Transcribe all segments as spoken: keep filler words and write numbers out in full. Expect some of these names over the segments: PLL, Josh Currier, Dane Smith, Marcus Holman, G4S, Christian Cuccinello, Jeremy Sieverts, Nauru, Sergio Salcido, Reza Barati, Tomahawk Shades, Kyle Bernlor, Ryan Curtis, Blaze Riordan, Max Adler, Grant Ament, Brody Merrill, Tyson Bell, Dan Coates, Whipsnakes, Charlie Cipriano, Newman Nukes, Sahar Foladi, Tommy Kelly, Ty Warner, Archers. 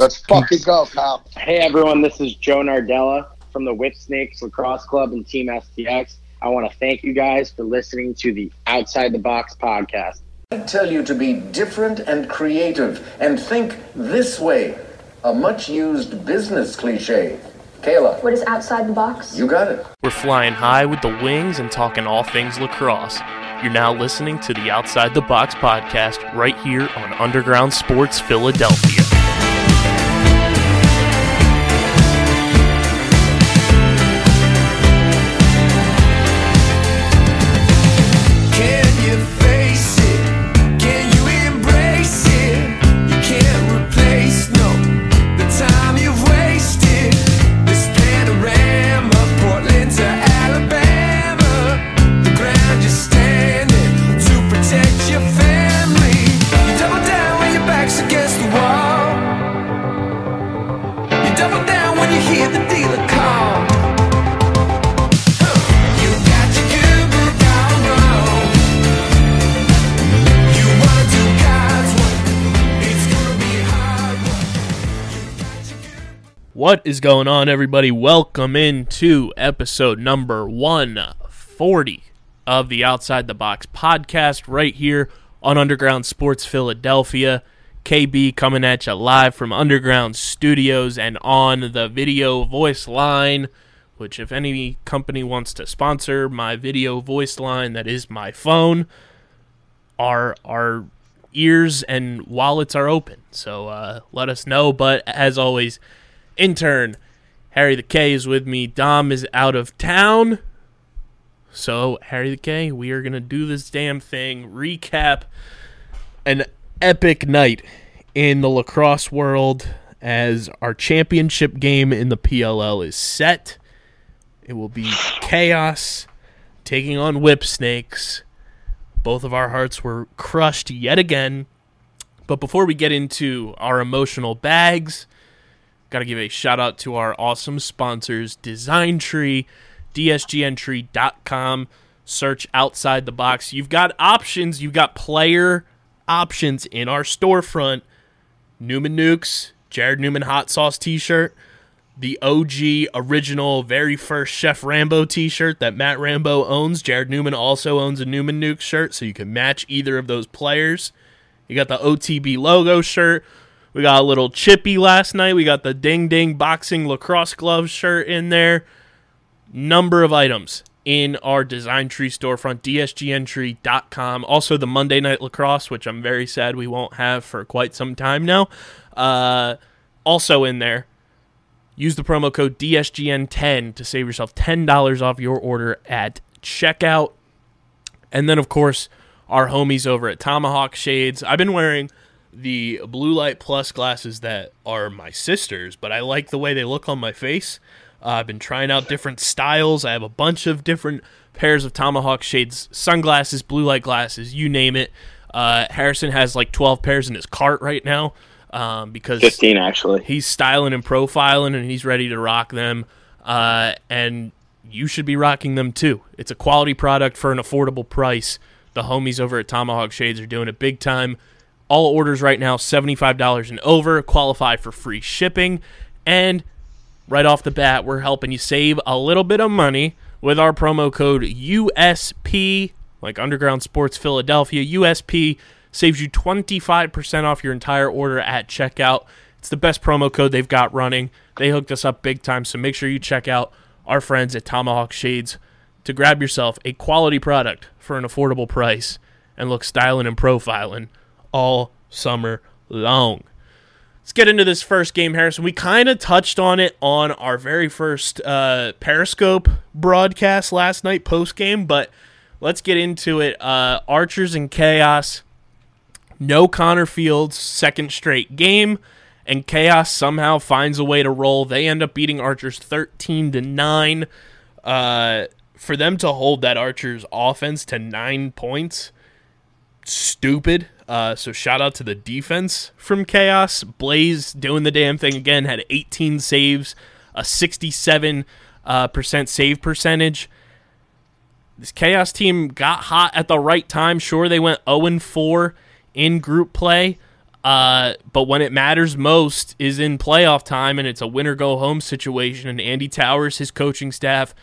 Let's fucking go, Kyle. Hey, everyone. This is Joe Nardella from the Whipsnakes Lacrosse Club and Team S T X. I want to thank you guys for listening to the Outside the Box podcast. I tell you to be different and creative and think this way. A much-used business cliche. Kayla. What is Outside the Box? You got it. We're flying high with the wings and talking all things lacrosse. You're now listening to the Outside the Box podcast right here on Underground Sports Philadelphia. What is going on, everybody? Welcome into episode number one forty of the Outside the Box podcast right here on Underground Sports Philadelphia. K B coming at you live from Underground Studios and on the video voice line, which if any company wants to sponsor my video voice line, that is my phone. Our, our ears and wallets are open, so uh, let us know. But as always, intern Harry the K is with me. Dom is out of town. So, Harry the K, we are going to do this damn thing. Recap an epic night in the lacrosse world as our championship game in the P L L is set. It will be Chaos taking on Whipsnakes. Both of our hearts were crushed yet again. But before we get into our emotional bags, gotta give a shout out to our awesome sponsors, Design Tree, D S G N Tree dot com. Search Outside the Box. You've got options, you've got player options in our storefront. Newman Nukes, Jared Newman Hot Sauce t-shirt, the O G original very first Chef Rambo t-shirt that Matt Rambo owns. Jared Newman also owns a Newman Nukes shirt, so you can match either of those players. You got the O T B logo shirt. We got a little chippy last night. We got the Ding Ding Boxing Lacrosse Glove shirt in there. Number of items in our Design Tree storefront, D S G N Tree dot com. Also, the Monday Night Lacrosse, which I'm very sad we won't have for quite some time now. Uh, also in there, use the promo code D S G N ten to save yourself ten dollars off your order at checkout. And then, of course, our homies over at Tomahawk Shades. I've been wearing the Blue Light Plus glasses that are my sister's, but I like the way they look on my face. Uh, I've been trying out different styles. I have a bunch of different pairs of Tomahawk Shades, sunglasses, blue light glasses, you name it. Uh, Harrison has like twelve pairs in his cart right now um, because fifteen actually. He's styling and profiling, and he's ready to rock them. Uh, and you should be rocking them too. It's a quality product for an affordable price. The homies over at Tomahawk Shades are doing it big time. All orders right now, seventy-five dollars and over, qualify for free shipping. And right off the bat, we're helping you save a little bit of money with our promo code U S P, like Underground Sports Philadelphia. U S P saves you twenty-five percent off your entire order at checkout. It's the best promo code they've got running. They hooked us up big time, so make sure you check out our friends at Tomahawk Shades to grab yourself a quality product for an affordable price and look styling and profiling all summer long. Let's get into this first game, Harrison. We kind of touched on it on our very first uh, Periscope broadcast last night post-game, but let's get into it. Uh, Archers and Chaos. No Connor Fields, second straight game, and Chaos somehow finds a way to roll. They end up beating Archers thirteen to nine. Uh, for them to hold that Archers offense to nine points, stupid. Uh, so shout out to the defense from Chaos. Blaze doing the damn thing again, had eighteen saves, a sixty-seven percent uh, percent save percentage. This Chaos team got hot at the right time. Sure, they went oh and four in group play, Uh, but when it matters most is in playoff time, and it's a winner-go-home situation, and Andy Towers, his coaching staff,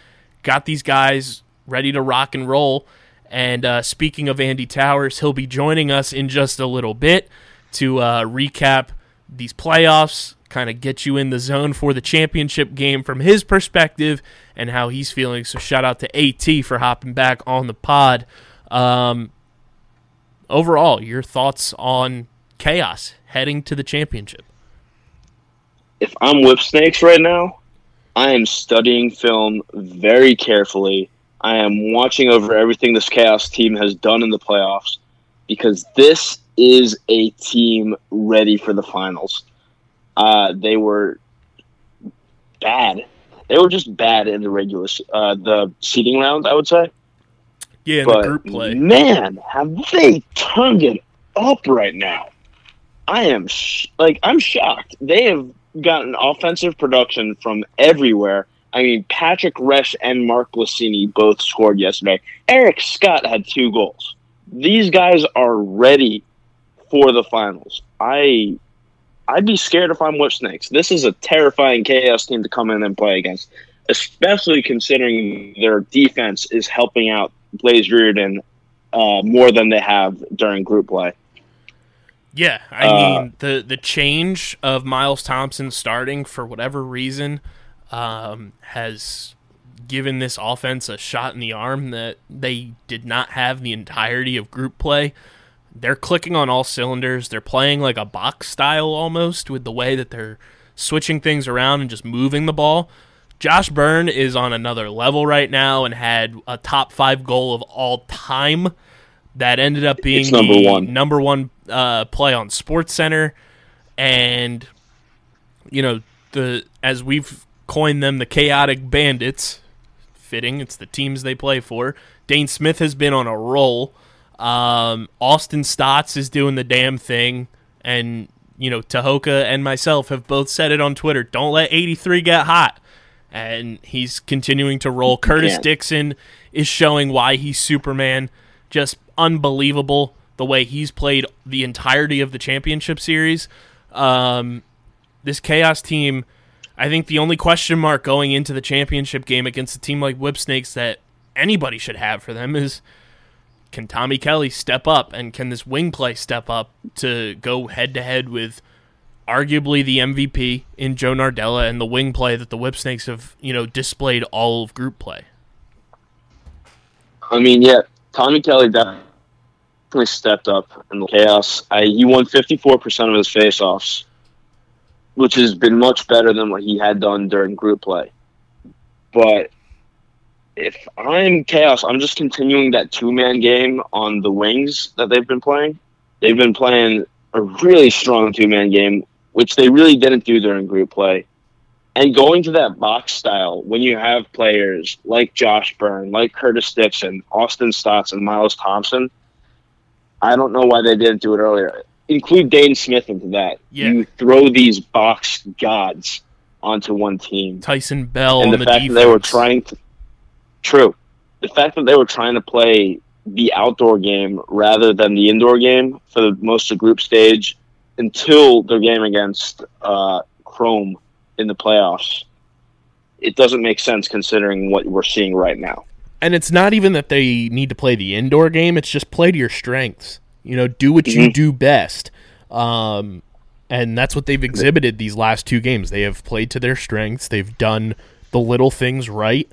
got these guys ready to rock and roll. And uh, speaking of Andy Towers, he'll be joining us in just a little bit to uh, recap these playoffs, kind of get you in the zone for the championship game from his perspective and how he's feeling. So shout out to AT for hopping back on the pod. Um, overall, your thoughts on Chaos heading to the championship? If I'm Whipsnakes right now, I am studying film very carefully. I am watching over everything this Chaos team has done in the playoffs, because this is a team ready for the finals. Uh, they were bad. They were just bad in the regular uh, the seeding round, I would say. Yeah, in but, the group play. Man, have they turned it up right now? I am sh- like I'm shocked. They have gotten offensive production from everywhere. I mean, Patrick Resch and Mark Lucchini both scored yesterday. Eric Scott had two goals. These guys are ready for the finals. I, I'd be scared if I'm Whipsnakes. This is a terrifying Chaos team to come in and play against, especially considering their defense is helping out Blaze Riordan uh, more than they have during group play. Yeah, I uh, mean, the, the change of Miles Thompson starting for whatever reason – Um, has given this offense a shot in the arm that they did not have the entirety of group play. They're clicking on all cylinders. They're playing like a box style almost with the way that they're switching things around and just moving the ball. Josh Byrne is on another level right now and had a top five goal of all time that ended up being it's number the one. number one uh, play on SportsCenter. And, you know, the as we've coined them the Chaotic Bandits. Fitting, it's the teams they play for. Dane Smith has been on a roll. Um, Austin Stotts is doing the damn thing. And, you know, Tahoka and myself have both said it on Twitter. Don't let eighty-three get hot. And he's continuing to roll. Curtis yeah. Dickson is showing why he's Superman. Just unbelievable the way he's played the entirety of the championship series. Um, this Chaos team... I think the only question mark going into the championship game against a team like Whipsnakes that anybody should have for them is, can Tommy Kelly step up, and can this wing play step up to go head-to-head with arguably the M V P in Joe Nardella and the wing play that the Whipsnakes have, you know, displayed all of group play? I mean, yeah, Tommy Kelly definitely stepped up in the Chaos. I, he won fifty-four percent of his face-offs, which has been much better than what he had done during group play. But if I'm Chaos, I'm just continuing that two-man game on the wings that they've been playing. They've been playing a really strong two-man game, which they really didn't do during group play. And going to that box style, when you have players like Josh Byrne, like Curtis Dickson, Austin Stotts, and Miles Thompson, I don't know why they didn't do it earlier. Include Dane Smith into that. Yeah. You throw these box gods onto one team. Tyson Bell and the, on the fact defense. That they were trying to true, the fact that they were trying to play the outdoor game rather than the indoor game for the most of group stage until their game against uh, Chrome in the playoffs. It doesn't make sense considering what we're seeing right now. And it's not even that they need to play the indoor game. It's just play to your strengths. You know, do what you mm-hmm. do best. Um, and that's what they've exhibited these last two games. They have played to their strengths. They've done the little things right.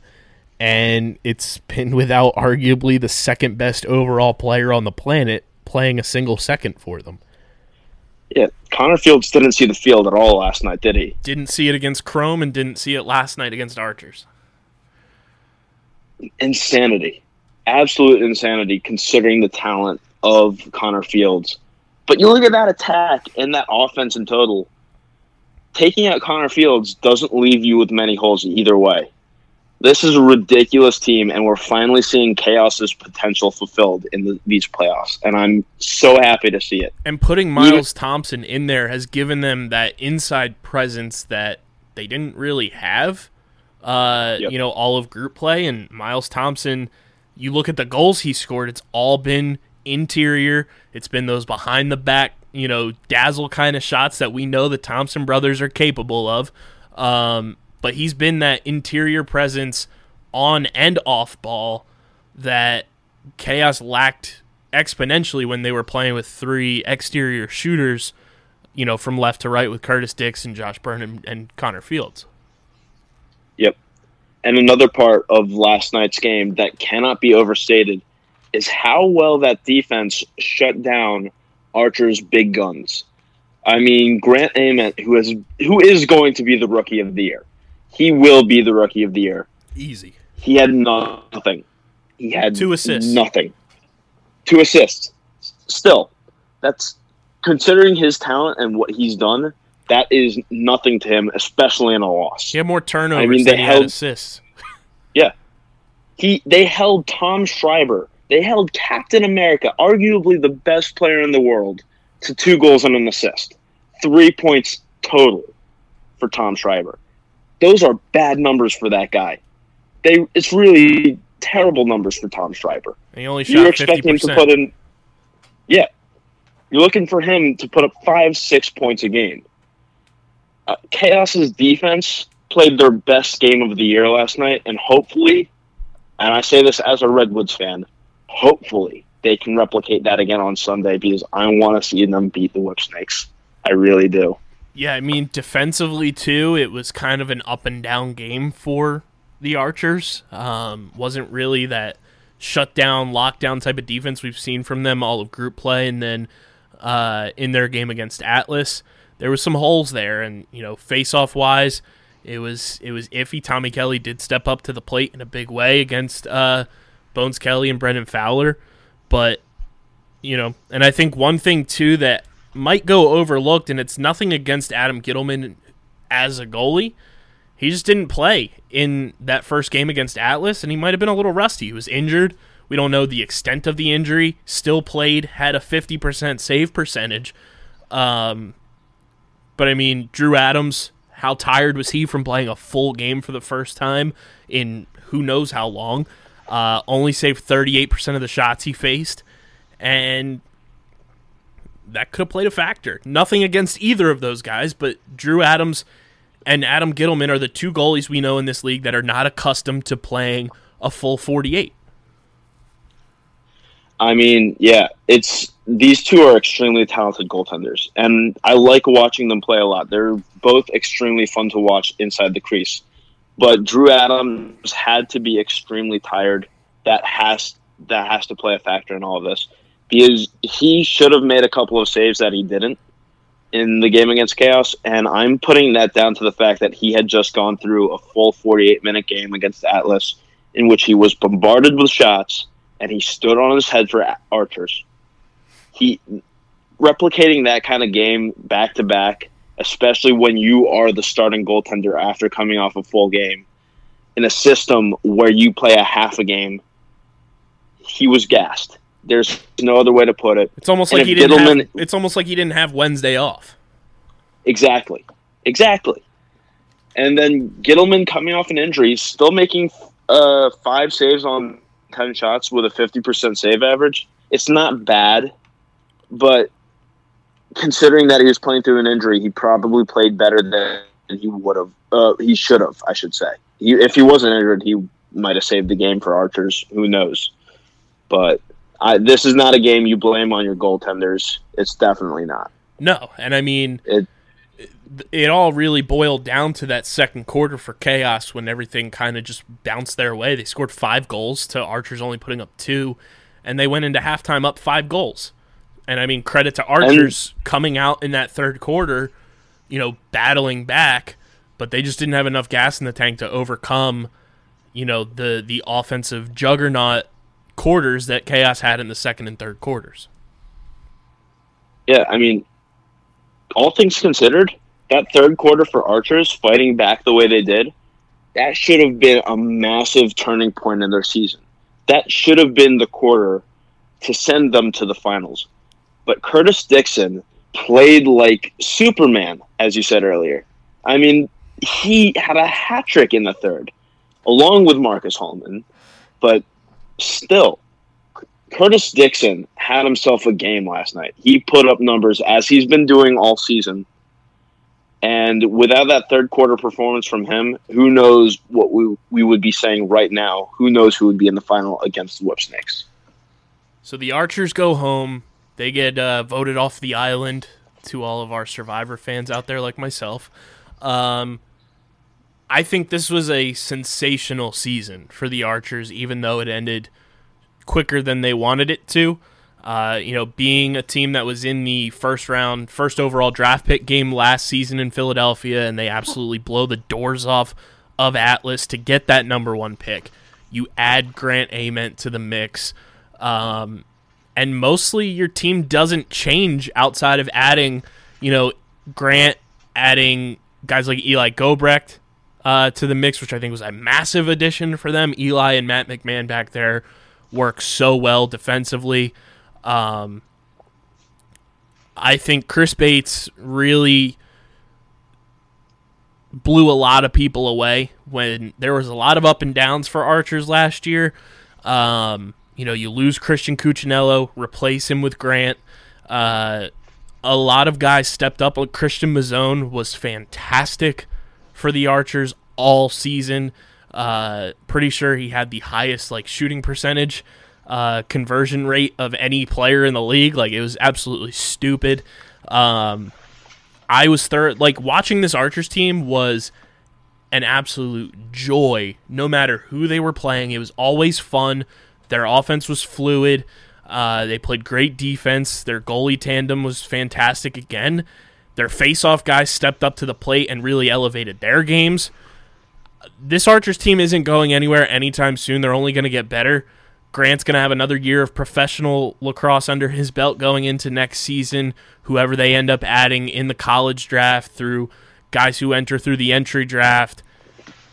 And it's been without arguably the second best overall player on the planet playing a single second for them. Yeah, Connor Fields didn't see the field at all last night, did he? Didn't see it against Chrome and didn't see it last night against Archers. Insanity. Absolute insanity considering the talent of Connor Fields. But you look at that attack and that offense in total, taking out Connor Fields doesn't leave you with many holes either way. This is a ridiculous team, and we're finally seeing Chaos's potential fulfilled in the, these playoffs, and I'm so happy to see it. And putting Miles Even- Thompson in there has given them that inside presence that they didn't really have, uh, yep. you know, all of group play. And Miles Thompson, you look at the goals he scored, it's all been interior. It's been those behind the back you know, dazzle kind of shots that we know the Thompson brothers are capable of. Um, but he's been that interior presence on and off ball that Chaos lacked exponentially when they were playing with three exterior shooters, you know, from left to right with Curtis Dickson, Josh Byrne, and, and Connor Fields. Yep. And another part of last night's game that cannot be overstated is how well that defense shut down Archer's big guns. I mean, Grant Ament, who is who is going to be the Rookie of the Year. He will be the Rookie of the Year. Easy. He had nothing. He had two assists. Nothing. Two assists. Still, that's considering his talent and what he's done, that is nothing to him, especially in a loss. He had more turnovers I mean, they than he held, had assists. Yeah. He they held Tom Schreiber. They held Captain America, arguably the best player in the world, to two goals and an assist. Three points total for Tom Schreiber. Those are bad numbers for that guy. They it's really terrible numbers for Tom Schreiber. And he only shot You're expecting fifty percent. Him to put in Yeah. You're looking for him to put up five, six points a game. Uh, Chaos's defense played their best game of the year last night, and hopefully, and I say this as a Redwoods fan, hopefully they can replicate that again on Sunday because I want to see them beat the Whipsnakes. I really do. Yeah, I mean, defensively, too, it was kind of an up-and-down game for the Archers. Um, wasn't really that shutdown, lockdown type of defense we've seen from them all of group play and then uh, in their game against Atlas. There was some holes there, and you know, face-off wise, it was it was iffy. Tommy Kelly did step up to the plate in a big way against uh, Bones Kelly and Brendan Fowler, but you know, and I think one thing too that might go overlooked, and it's nothing against Adam Gittleman as a goalie, he just didn't play in that first game against Atlas, and he might have been a little rusty. He was injured. We don't know the extent of the injury. Still played, had a fifty percent save percentage. Um. But, I mean, Drew Adams, how tired was he from playing a full game for the first time in who knows how long? Uh, only saved thirty-eight percent of the shots he faced, and that could have played a factor. Nothing against either of those guys, but Drew Adams and Adam Gittleman are the two goalies we know in this league that are not accustomed to playing a full forty-eight. I mean, yeah, it's these two are extremely talented goaltenders, and I like watching them play a lot. They're both extremely fun to watch inside the crease. But Drew Adams had to be extremely tired. That has that has to play a factor in all of this because he should have made a couple of saves that he didn't in the game against Chaos, and I'm putting that down to the fact that he had just gone through a full forty-eight minute game against Atlas in which he was bombarded with shots. And he stood on his head for Archers. He replicating that kind of game back to back, especially when you are the starting goaltender after coming off a full game, in a system where you play a half a game. He was gassed. There's no other way to put it. It's almost and like he didn't. Have, it's almost like he didn't have Wednesday off. Exactly, exactly. And then Gittleman coming off an injury, still making uh, five saves on ten shots with a fifty percent save average. It's not bad, but considering that he was playing through an injury, he probably played better than he would have. Uh, he should have, I should say. He, if he wasn't injured, he might have saved the game for Archers. Who knows? But I, this is not a game you blame on your goaltenders. It's definitely not. No, and I mean, it, it all really boiled down to that second quarter for Chaos when everything kind of just bounced their way. They scored five goals to Archers only putting up two, and they went into halftime up five goals. And, I mean, credit to Archers and coming out in that third quarter, you know, battling back, but they just didn't have enough gas in the tank to overcome, you know, the, the offensive juggernaut quarters that Chaos had in the second and third quarters. Yeah, I mean, all things considered, that third quarter for Archers, fighting back the way they did, that should have been a massive turning point in their season. That should have been the quarter to send them to the finals. But Curtis Dickson played like Superman, as you said earlier. I mean, he had a hat trick in the third, along with Marcus Holman. But still, Curtis Dickson had himself a game last night. He put up numbers as he's been doing all season. And without that third quarter performance from him, who knows what we we would be saying right now. Who knows who would be in the final against the Whipsnakes. So the Archers go home. They get uh, voted off the island to all of our Survivor fans out there like myself. Um, I think this was a sensational season for the Archers, even though it ended quicker than they wanted it to. Uh, you know, being a team that was in the first round, first overall draft pick game last season in Philadelphia, and they absolutely blow the doors off of Atlas to get that number one pick. You add Grant Ament to the mix, um, and mostly your team doesn't change outside of adding, you know, Grant, adding guys like Eli Gobrecht uh, to the mix, which I think was a massive addition for them. Eli and Matt McMahon back there work so well defensively. Um, I think Chris Bates really blew a lot of people away when there was a lot of up and downs for Archers last year. Um, you know, you lose Christian Cuccinello, replace him with Grant. Uh, a lot of guys stepped up. Christian Mazzone was fantastic for the Archers all season. Uh, pretty sure he had the highest like shooting percentage. Uh, conversion rate of any player in the league. Like, it was absolutely stupid. Um, I was third. Like, watching this Archers team was an absolute joy, no matter who they were playing. It was always fun. Their offense was fluid. Uh, they played great defense. Their goalie tandem was fantastic again. Their face-off guys stepped up to the plate and really elevated their games. This Archers team isn't going anywhere anytime soon. They're only going to get better. Grant's going to have another year of professional lacrosse under his belt going into next season. Whoever they end up adding in the college draft, through guys who enter through the entry draft,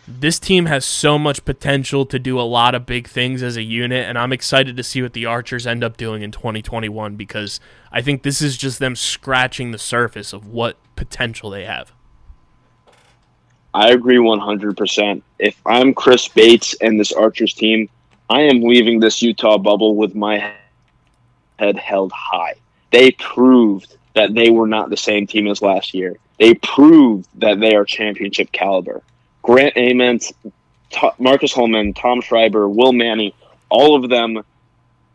this team has so much potential to do a lot of big things as a unit, and I'm excited to see what the Archers end up doing in twenty twenty-one, because I think this is just them scratching the surface of what potential they have. I agree one hundred percent. If I'm Chris Bates and this Archers team, I am leaving this Utah bubble with my head held high. They proved that they were not the same team as last year. They proved that they are championship caliber. Grant Ament, Marcus Holman, Tom Schreiber, Will Manning, all of them,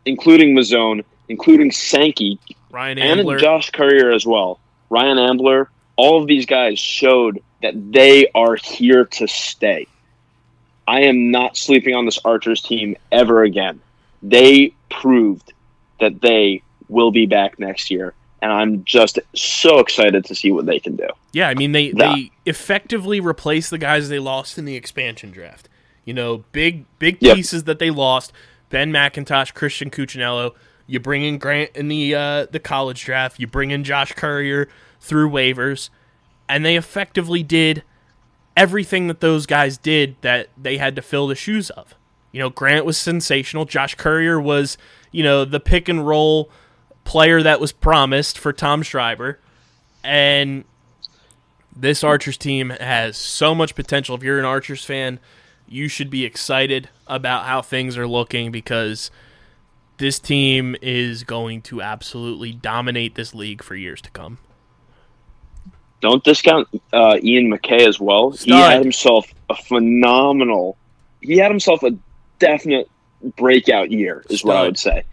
including Mazzone, including Sankey, Ryan Ambler, and Josh Currier as well. Ryan Ambler, all of these guys showed that they are here to stay. I am not sleeping on this Archers team ever again. They proved that they will be back next year, and I'm just so excited to see what they can do. Yeah, I mean, they, yeah. they effectively replaced the guys they lost in the expansion draft. You know, big big pieces yep. that they lost, Ben McIntosh, Christian Cuccinello. You bring in Grant in the uh, the college draft. You bring in Josh Currier through waivers, and they effectively did everything that those guys did that they had to fill the shoes of. You know, Grant was sensational. Josh Currier was, you know, the pick and roll player that was promised for Tom Schreiber. And this Archers team has so much potential. If you're an Archers fan, you should be excited about how things are looking, because this team is going to absolutely dominate this league for years to come. Don't discount uh, Ian McKay as well. Stud. He had himself a phenomenal, he had himself a definite breakout year, is Stud. What I would say.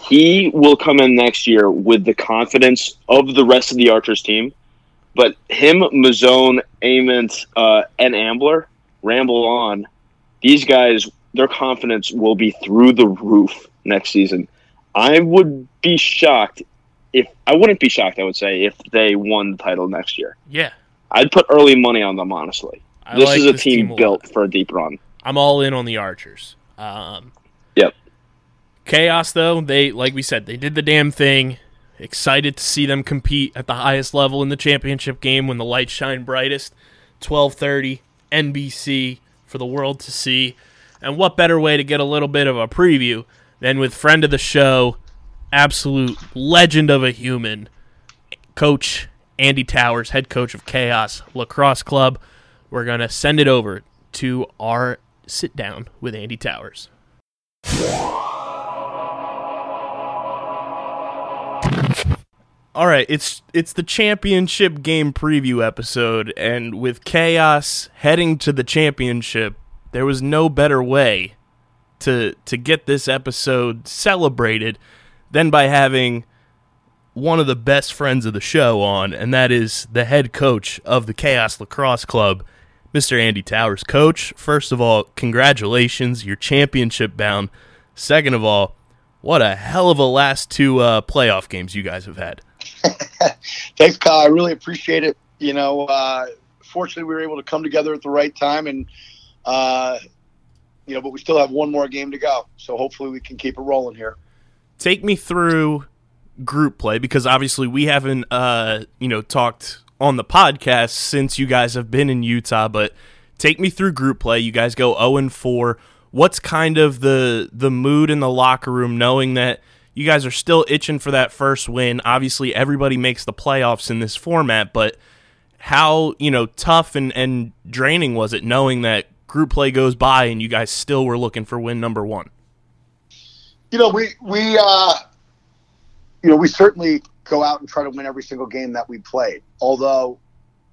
He will come in next year with the confidence of the rest of the Archers team, but him, Mazzone, Ament, uh, and Ambler, ramble on. These guys, their confidence will be through the roof next season. I would be shocked If I wouldn't be shocked, I would say, if they won the title next year. Yeah. I'd put early money on them, honestly. I this like is a this team, team built for a deep run. I'm all in on the Archers. Um, yep. Chaos, though, they, like we said, they did the damn thing. Excited to see them compete at the highest level in the championship game when the lights shine brightest. twelve thirty, N B C, for the world to see. And what better way to get a little bit of a preview than with friend of the show, absolute legend of a human, Coach Andy Towers, head coach of Chaos Lacrosse Club. We're going to send it over to our sit down with Andy Towers. All right, it's it's the championship game preview episode, and with Chaos heading to the championship, there was no better way to to get this episode celebrated than by having one of the best friends of the show on, and that is the head coach of the Chaos Lacrosse Club, Mister Andy Towers. Coach, first of all, congratulations, you're championship bound. Second of all, what a hell of a last two uh, playoff games you guys have had. Thanks, Kyle. I really appreciate it. You know, uh, fortunately, we were able to come together at the right time, and uh, you know, but we still have one more game to go. So hopefully, we can keep it rolling here. Take me through group play, because obviously we haven't, uh, you know, talked on the podcast since you guys have been in Utah. But take me through group play. You guys go oh and four. What's kind of the the mood in the locker room, knowing that you guys are still itching for that first win? Obviously, everybody makes the playoffs in this format, but how, you know, tough and, and draining was it knowing that group play goes by and you guys still were looking for win number one? You know, we we uh, you know we certainly go out and try to win every single game that we played. Although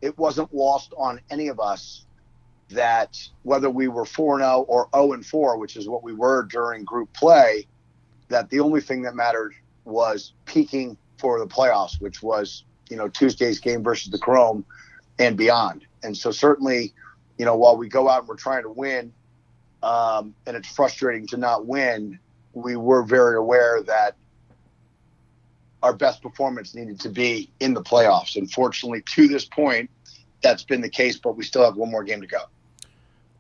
it wasn't lost on any of us that whether we were four and oh or oh and four, which is what we were during group play, that the only thing that mattered was peaking for the playoffs, which was, you know, Tuesday's game versus the Chrome and beyond. And so certainly, you know, while we go out and we're trying to win, um, and it's frustrating to not win, we were very aware that our best performance needed to be in the playoffs. And fortunately, to this point, that's been the case, but we still have one more game to go.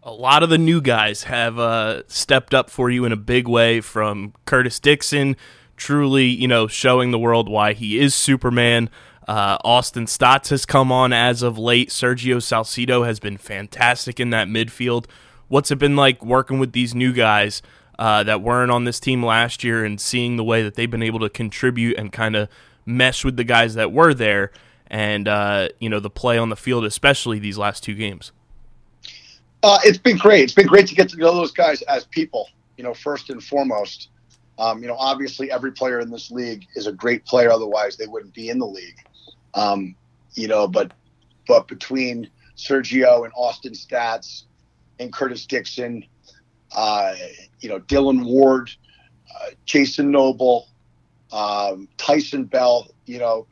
A lot of the new guys have uh, stepped up for you in a big way, from Curtis Dickson, truly, you know, showing the world why he is Superman. Uh, Austin Stotts has come on as of late. Sergio Salcido has been fantastic in that midfield. What's it been like working with these new guys uh, that weren't on this team last year, and seeing the way that they've been able to contribute and kind of mesh with the guys that were there, and, uh, you know, the play on the field, especially these last two games? Uh, it's been great. It's been great to get to know those guys as people, you know, first and foremost. Um, you know, obviously every player in this league is a great player. Otherwise they wouldn't be in the league. Um, you know, but, but between Sergio and Austin Stotts and Curtis Dickson, uh, you know, Dylan Ward, uh, Jason Noble, um, Tyson Bell, you know,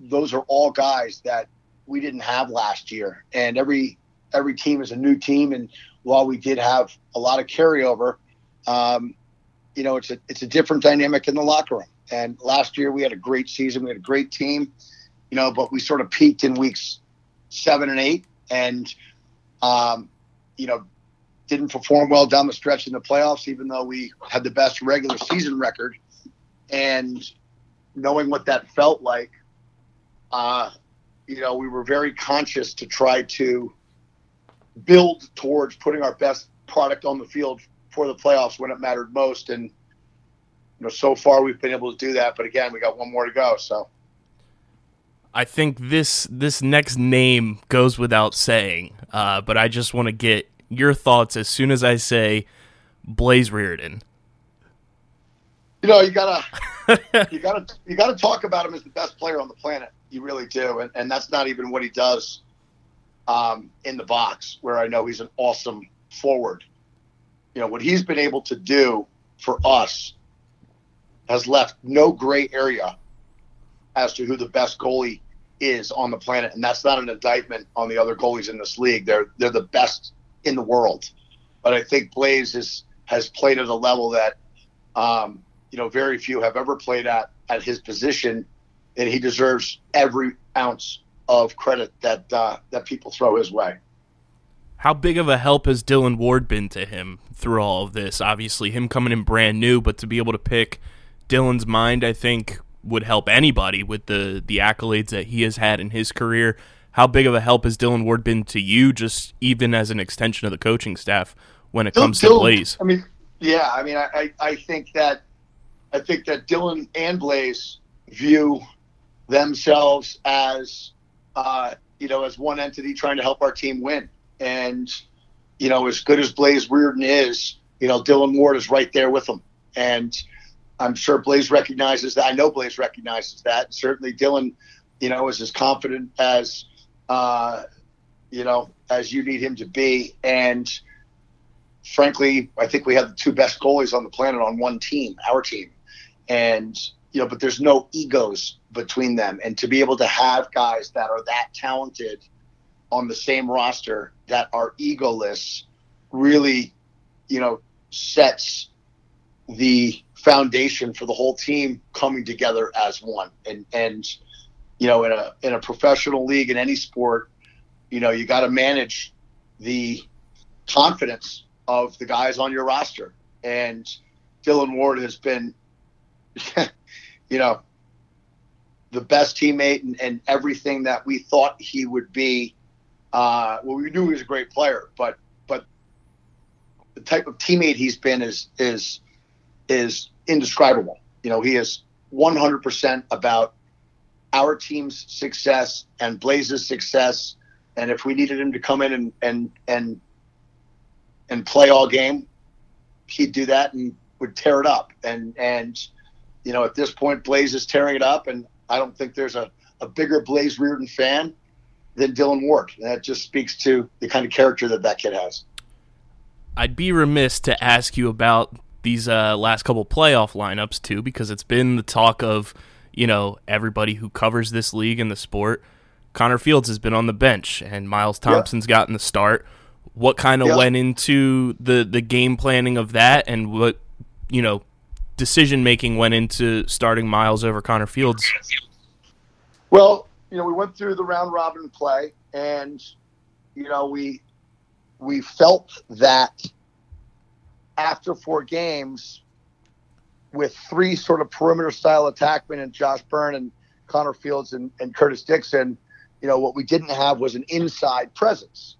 those are all guys that we didn't have last year. And every, Every team is a new team, and while we did have a lot of carryover, um, you know, it's a it's a different dynamic in the locker room. And last year we had a great season, we had a great team, you know, but we sort of peaked in weeks seven and eight, and um, you know, didn't perform well down the stretch in the playoffs, even though we had the best regular season record. And knowing what that felt like, uh, you know, we were very conscious to try to build towards putting our best product on the field for the playoffs when it mattered most. And, you know, so far we've been able to do that, but again, we got one more to go. So I think this, this next name goes without saying, uh, but I just want to get your thoughts as soon as I say Blaze Riordan. You know, you gotta, you gotta, you gotta talk about him as the best player on the planet. You really do. And, and that's not even what he does Um, in the box, where I know he's an awesome forward. You know, what he's been able to do for us has left no gray area as to who the best goalie is on the planet. And that's not an indictment on the other goalies in this league. They're they're the best in the world. But I think Blaze is, has played at a level that, um, you know, very few have ever played at, at his position, and he deserves every ounce of credit that uh, that people throw his way. How big of a help has Dylan Ward been to him through all of this? Obviously, him coming in brand new, but to be able to pick Dylan's mind, I think, would help anybody with the, the accolades that he has had in his career. How big of a help has Dylan Ward been to you, just even as an extension of the coaching staff when it Dylan, comes to Dylan, Blaze? I mean, yeah, I mean, I, I think that I think that Dylan and Blaze view themselves as Uh, you know, as one entity trying to help our team win. And, you know, as good as Blaze Riordan is, you know, Dylan Ward is right there with him. And, I'm sure Blaze recognizes that. I know Blaze recognizes that. Certainly Dylan, you know, is as confident as, uh, you know, as you need him to be. And frankly, I think we have the two best goalies on the planet on one team, our team. And, you know, but there's no egos between them. And to be able to have guys that are that talented on the same roster that are egoless really, you know, sets the foundation for the whole team coming together as one. And, and, you know, in a, in a professional league, in any sport, you know, you got to manage the confidence of the guys on your roster. And Dylan Ward has been, you know, the best teammate and, and everything that we thought he would be. Uh, well, we knew he was a great player, but, but the type of teammate he's been is, is, is indescribable. You know, he is one hundred percent about our team's success and Blaze's success. And if we needed him to come in and, and, and, and play all game, he'd do that and would tear it up. And, and, you know, at this point, Blaze is tearing it up. And I don't think there's a, a bigger Blaze Riordan fan than Dylan Ward. And that just speaks to the kind of character that that kid has. I'd be remiss to ask you about these uh, last couple playoff lineups too, because it's been the talk of, you know, everybody who covers this league and the sport. Connor Fields has been on the bench and Miles Thompson's yeah. gotten the start. What kind of yeah. went into the, the game planning of that, and what, you know, decision making went into starting Miles over Connor Fields? Well, you know, we went through the round robin play, and you know, we we felt that after four games, with three sort of perimeter-style attackmen and Josh Byrne and Connor Fields and, and Curtis Dickson, you know, what we didn't have was an inside presence.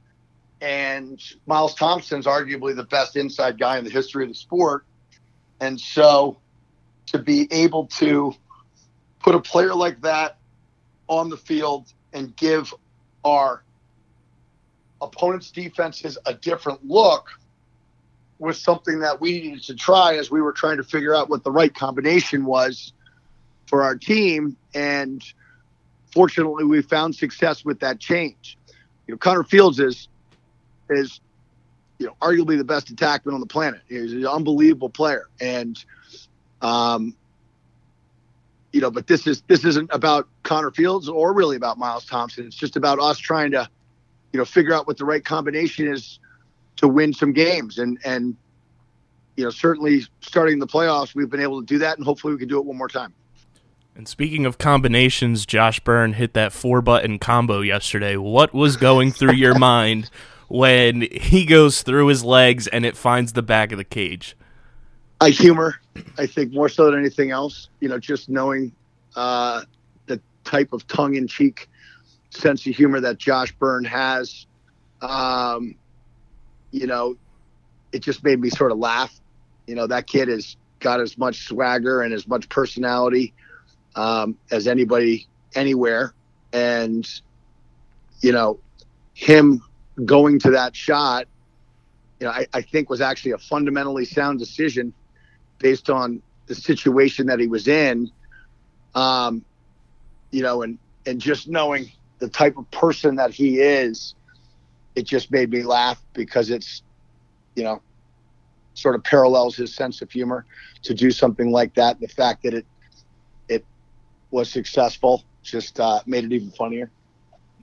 And Miles Thompson's arguably the best inside guy in the history of the sport. And so to be able to put a player like that on the field and give our opponents' defenses a different look was something that we needed to try as we were trying to figure out what the right combination was for our team. And fortunately, we found success with that change. You know, Connor Fields is, is, you know, arguably the best attackman on the planet. He's an unbelievable player. And, um, you know, but this is, this isn't about Connor Fields or really about Miles Thompson. It's just about us trying to, you know, figure out what the right combination is to win some games. And, and, you know, certainly starting the playoffs, we've been able to do that, and hopefully we can do it one more time. And speaking of combinations, Josh Byrne hit that four button combo yesterday. What was going through your mind when he goes through his legs and it finds the back of the cage? I humor, I think, more so than anything else, you know, just knowing uh, the type of tongue in cheek sense of humor that Josh Byrne has. Um, You know, it just made me sort of laugh. You know, that kid has got as much swagger and as much personality um, as anybody anywhere. And, you know, him going to that shot, you know, I, I think was actually a fundamentally sound decision based on the situation that he was in. Um, you know, and, and just knowing the type of person that he is, it just made me laugh because it's, you know, sort of parallels his sense of humor to do something like that. The fact that it it was successful just uh, made it even funnier.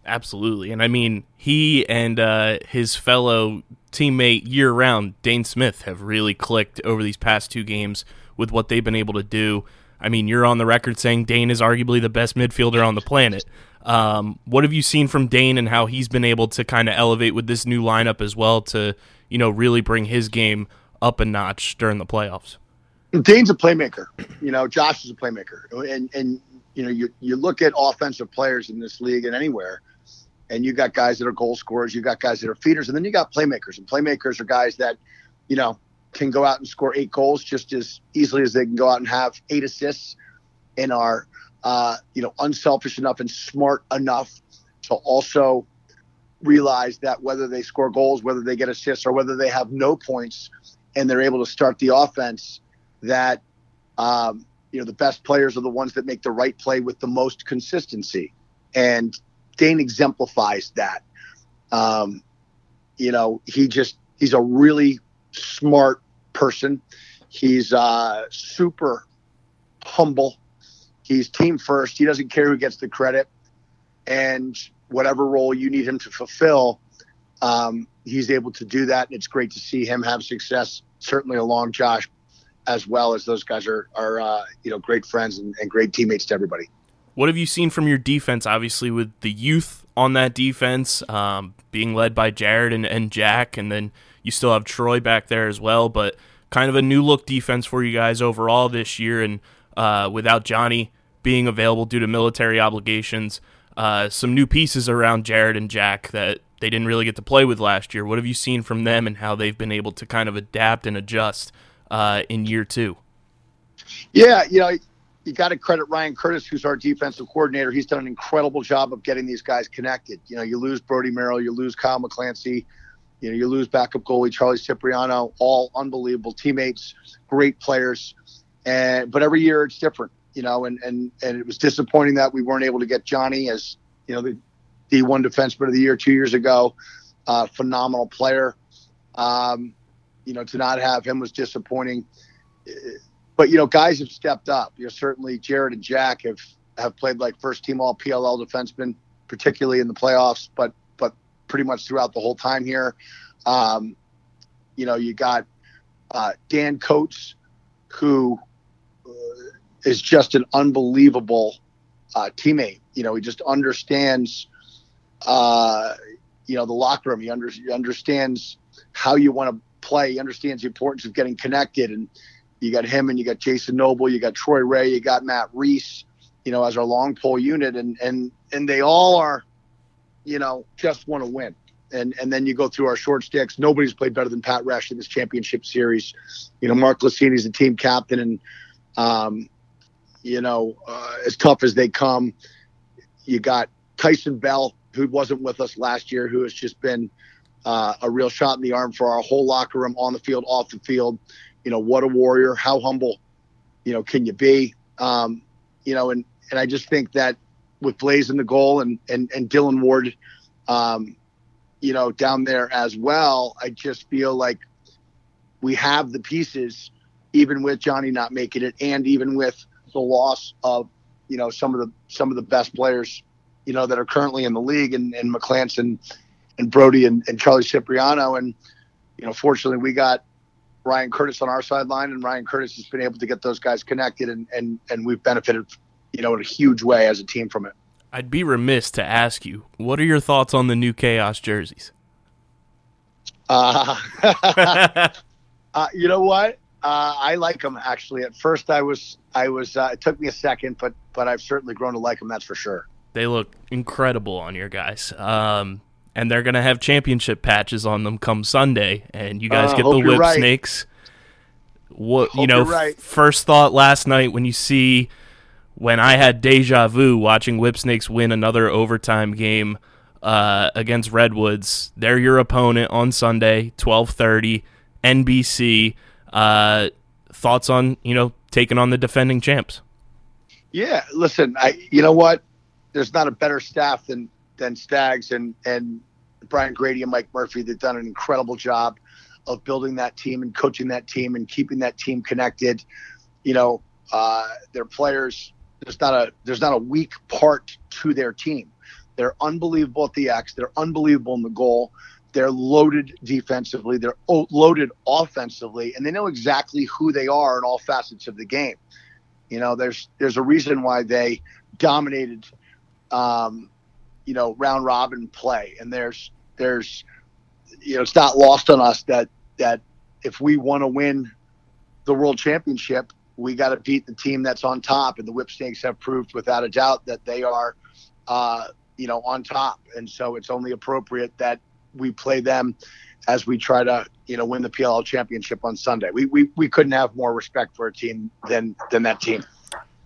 Absolutely. And I mean, he and uh, his fellow teammate year-round, Dane Smith, have really clicked over these past two games with what they've been able to do. I mean, you're on the record saying Dane is arguably the best midfielder on the planet. Um, what have you seen from Dane and how he's been able to kind of elevate with this new lineup as well to, you know, really bring his game up a notch during the playoffs? Dane's a playmaker. You know, Josh is a playmaker. And, and you know, you, you look at offensive players in this league and anywhere, and you got guys that are goal scorers, you got guys that are feeders, and then you got playmakers. And playmakers are guys that, you know, can go out and score eight goals just as easily as they can go out and have eight assists, and are, uh, you know, unselfish enough and smart enough to also realize that whether they score goals, whether they get assists, or whether they have no points and they're able to start the offense, that um, you know, the best players are the ones that make the right play with the most consistency. And Dane exemplifies that. Um, you know, he just, he's a really smart person. He's uh, super humble. He's team first. He doesn't care who gets the credit. And whatever role you need him to fulfill, um, he's able to do that. And it's great to see him have success, certainly along Josh, as well as those guys are, are uh, you know, great friends and, and great teammates to everybody. What have you seen from your defense, obviously, with the youth on that defense, um, being led by Jared and, and Jack, and then you still have Troy back there as well, but kind of a new-look defense for you guys overall this year, and uh, without Johnny being available due to military obligations, uh, some new pieces around Jared and Jack that they didn't really get to play with last year. What have you seen from them and how they've been able to kind of adapt and adjust uh, in year two? Yeah, you know, you got to credit Ryan Curtis, who's our defensive coordinator. He's done an incredible job of getting these guys connected. You know, you lose Brody Merrill, you lose Kyle McClancy, you know, you lose backup goalie Charlie Cipriano, all unbelievable teammates, great players. And but every year it's different, you know, and and and it was disappointing that we weren't able to get Johnny as, you know, the D one defenseman of the year two years ago, uh, phenomenal player. Um, you know, to not have him was disappointing. But, you know, guys have stepped up. You know, certainly Jared and Jack have, have played like first team all P L L defensemen, particularly in the playoffs, but but pretty much throughout the whole time here. Um, you know, you got uh, Dan Coates, who uh, is just an unbelievable uh, teammate. You know, he just understands, uh, you know, the locker room. He, under- he understands how you want to play. He understands the importance of getting connected. And you got him, and you got Jason Noble, you got Troy Ray, you got Matt Reese, you know, as our long pole unit. And, and, and they all are, you know, just want to win. And, and then you go through our short sticks. Nobody's played better than Pat Resch in this championship series. You know, Mark Lucini's the team captain, and, um, you know, uh, as tough as they come. You got Tyson Bell, who wasn't with us last year, who has just been uh, a real shot in the arm for our whole locker room, on the field, off the field. You know, what a warrior. How humble, you know, can you be? Um, you know, and, and I just think that with Blaze in the goal and, and, and Dylan Ward, um, you know, down there as well, I just feel like we have the pieces, even with Johnny not making it, and even with the loss of, you know, some of the some of the best players, you know, that are currently in the league, and, and McClance and, and Brody and, and Charlie Cipriano. And, you know, fortunately we got Ryan Curtis on our sideline, and Ryan Curtis has been able to get those guys connected, and, and, and we've benefited, you know, in a huge way as a team from it. I'd be remiss to ask you, what are your thoughts on the new Chaos jerseys? Uh, uh, you know what? Uh, I like them, actually. At first I was, I was, uh, it took me a second, but, but I've certainly grown to like them. That's for sure. They look incredible on your guys. Um, And they're going to have championship patches on them come Sunday, and you guys uh, get the Whipsnakes. Right. What, you know, right. First thought last night when you see, when I had deja vu watching Whipsnakes win another overtime game uh, against Redwoods. They're your opponent on Sunday, twelve thirty, N B C. Uh, thoughts on, you know, taking on the defending champs? Yeah, listen, I you know what? There's not a better staff than – than Stags and, and Brian Grady and Mike Murphy. They've done an incredible job of building that team and coaching that team and keeping that team connected. You know, uh, their players, there's not a, there's not a weak part to their team. They're unbelievable at the X. They're unbelievable in the goal. They're loaded defensively. They're o- loaded offensively, and they know exactly who they are in all facets of the game. You know, there's, there's a reason why they dominated, um, you know, round robin play. And there's, there's, you know, it's not lost on us that, that if we want to win the world championship, we got to beat the team that's on top. And the Whipsnakes have proved without a doubt that they are, uh, you know, on top. And so it's only appropriate that we play them as we try to, you know, win the P L L championship on Sunday. We, we, we couldn't have more respect for a team than, than that team.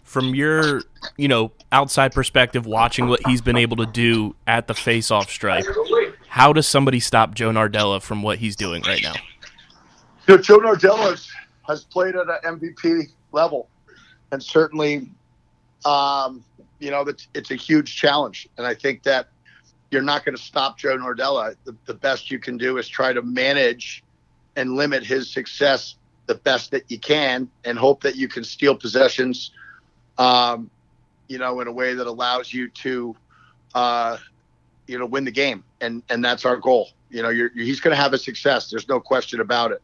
From your, you know, outside perspective, watching what he's been able to do at the face-off stripe, how does somebody stop Joe Nardella from what he's doing right now? You know, Joe Nardella has played at an M V P level and certainly, um, you know, it's, it's a huge challenge. And I think that you're not going to stop Joe Nardella. The, the best you can do is try to manage and limit his success the best that you can, and hope that you can steal possessions, um, you know, in a way that allows you to, uh, you know, win the game. And, and that's our goal. You know, you're, you're, he's going to have a success. There's no question about it,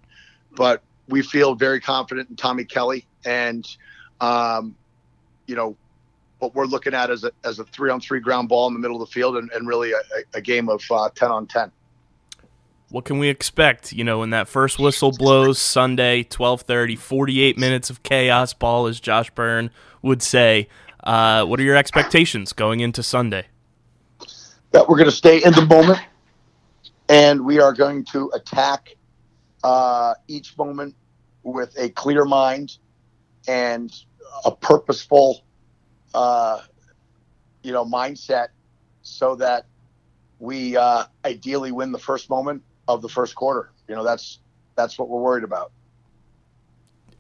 but we feel very confident in Tommy Kelly. And, um, you know, what we're looking at is a, as a three on three ground ball in the middle of the field, and, and really a, a game of uh, ten on ten. What can we expect? You know, when that first whistle blows Sunday, twelve thirty, forty-eight minutes of chaos ball, as Josh Byrne would say. Uh, what are your expectations going into Sunday? That we're going to stay in the moment, and we are going to attack uh, each moment with a clear mind and a purposeful, uh, you know, mindset, so that we uh, ideally win the first moment of the first quarter. You know, that's that's what we're worried about.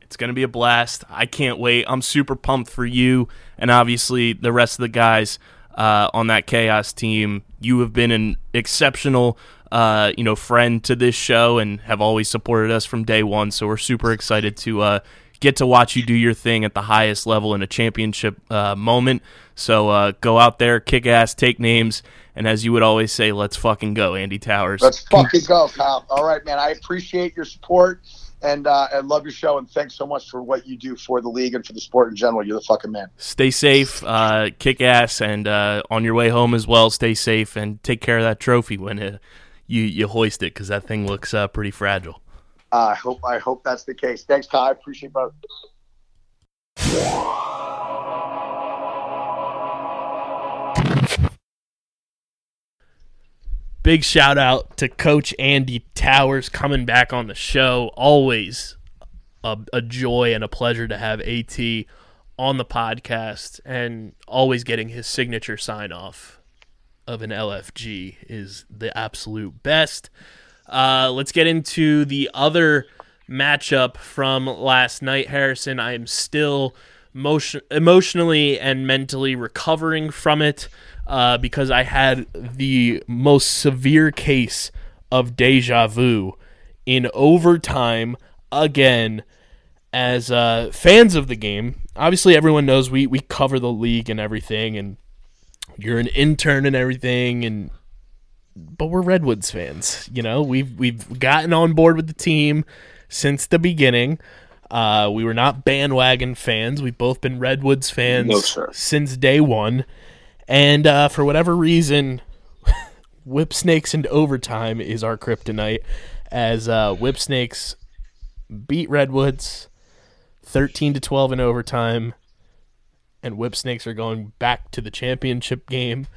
It's going to be a blast. I can't wait. I'm super pumped for you and obviously the rest of the guys uh, on that Chaos team. You have been an exceptional, uh, you know, friend to this show and have always supported us from day one. So we're super excited to uh, get to watch you do your thing at the highest level in a championship uh, moment. So uh, go out there, kick ass, take names. And as you would always say, let's fucking go, Andy Towers. Let's fucking go, Kyle. All right, man. I appreciate your support, and uh, I love your show, and thanks so much for what you do for the league and for the sport in general. You're the fucking man. Stay safe, uh, kick ass, and uh, on your way home as well, stay safe and take care of that trophy when it, you, you hoist it, because that thing looks uh, pretty fragile. Uh, I hope I hope that's the case. Thanks, Kyle. I appreciate both. Big shout out to Coach Andy Towers coming back on the show. Always a, a joy and a pleasure to have AT on the podcast, and always getting his signature sign-off of an L F G is the absolute best. Uh, let's get into the other matchup from last night, Harrison. I am still motion, emotionally and mentally recovering from it. Uh, because I had the most severe case of deja vu in overtime again. As uh, fans of the game, obviously everyone knows we, we cover the league and everything, and you're an intern and everything, and but we're Redwoods fans. You know, we've we've gotten on board with the team since the beginning. Uh, we were not bandwagon fans. We've both been Redwoods fans no, sir. since day one. And uh, for whatever reason, Whipsnakes and overtime is our kryptonite, as uh, Whipsnakes beat Redwoods thirteen to twelve in overtime, and Whipsnakes are going back to the championship game.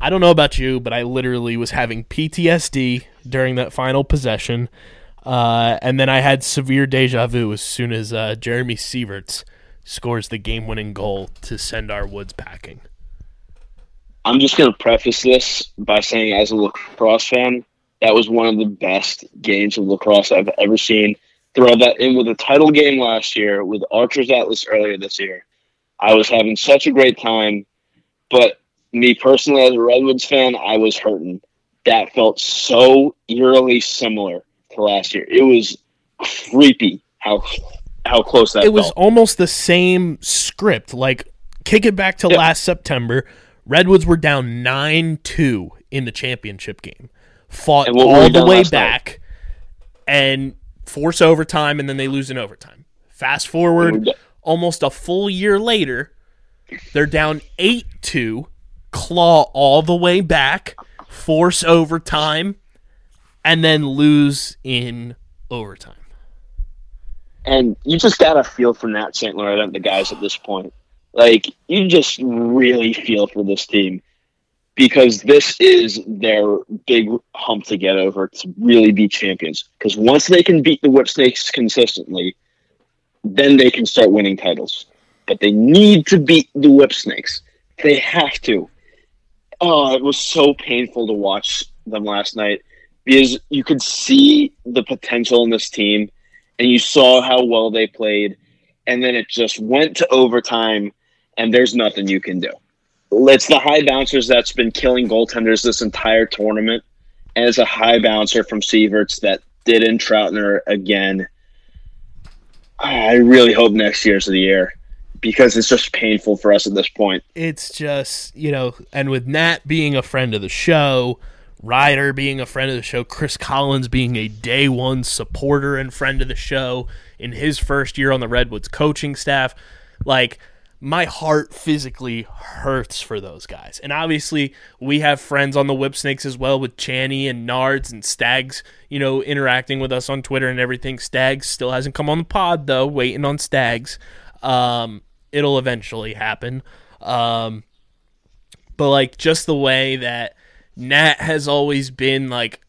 I don't know about you, but I literally was having P T S D during that final possession, uh, and then I had severe deja vu as soon as uh, Jeremy Sieverts scores the game-winning goal to send our Woods packing. I'm just going to preface this by saying, as a lacrosse fan, that was one of the best games of lacrosse I've ever seen. Throw that in with the title game last year, with Archers Atlas earlier this year. I was having such a great time, but me personally as a Redwoods fan, I was hurting. That felt so eerily similar to last year. It was creepy how how close that felt. It was almost the same script. Like, kick it back to yeah. last September. Redwoods were down nine two in the championship game, fought all the way back, and force overtime, and then they lose in overtime. Fast forward almost a full year later, they're down eight two, claw all the way back, force overtime, and then lose in overtime. And you just got to feel for Nat Saint Laurent and the guys at this point. Like, you just really feel for this team, because this is their big hump to get over to really be champions. Because once they can beat the Whipsnakes consistently, then they can start winning titles. But they need to beat the Whipsnakes. They have to. Oh, it was so painful to watch them last night, because you could see the potential in this team, and you saw how well they played. and then it just went to overtime, and there's nothing you can do. It's the high bouncers that's been killing goaltenders this entire tournament, and it's a high bouncer from Sieverts that did in Troutner again. I really hope next year's the year, because it's just painful for us at this point. It's just, you know, and with Nat being a friend of the show, Ryder being a friend of the show, Chris Collins being a day one supporter and friend of the show in his first year on the Redwoods coaching staff, like, my heart physically hurts for those guys. And obviously we have friends on the Whipsnakes as well, with Channy and Nards and Stags, you know, interacting with us on Twitter and everything. Stags still hasn't come on the pod, though, waiting on Stags. Um, it'll eventually happen. Um, but, like, just the way that Nat has always been, like,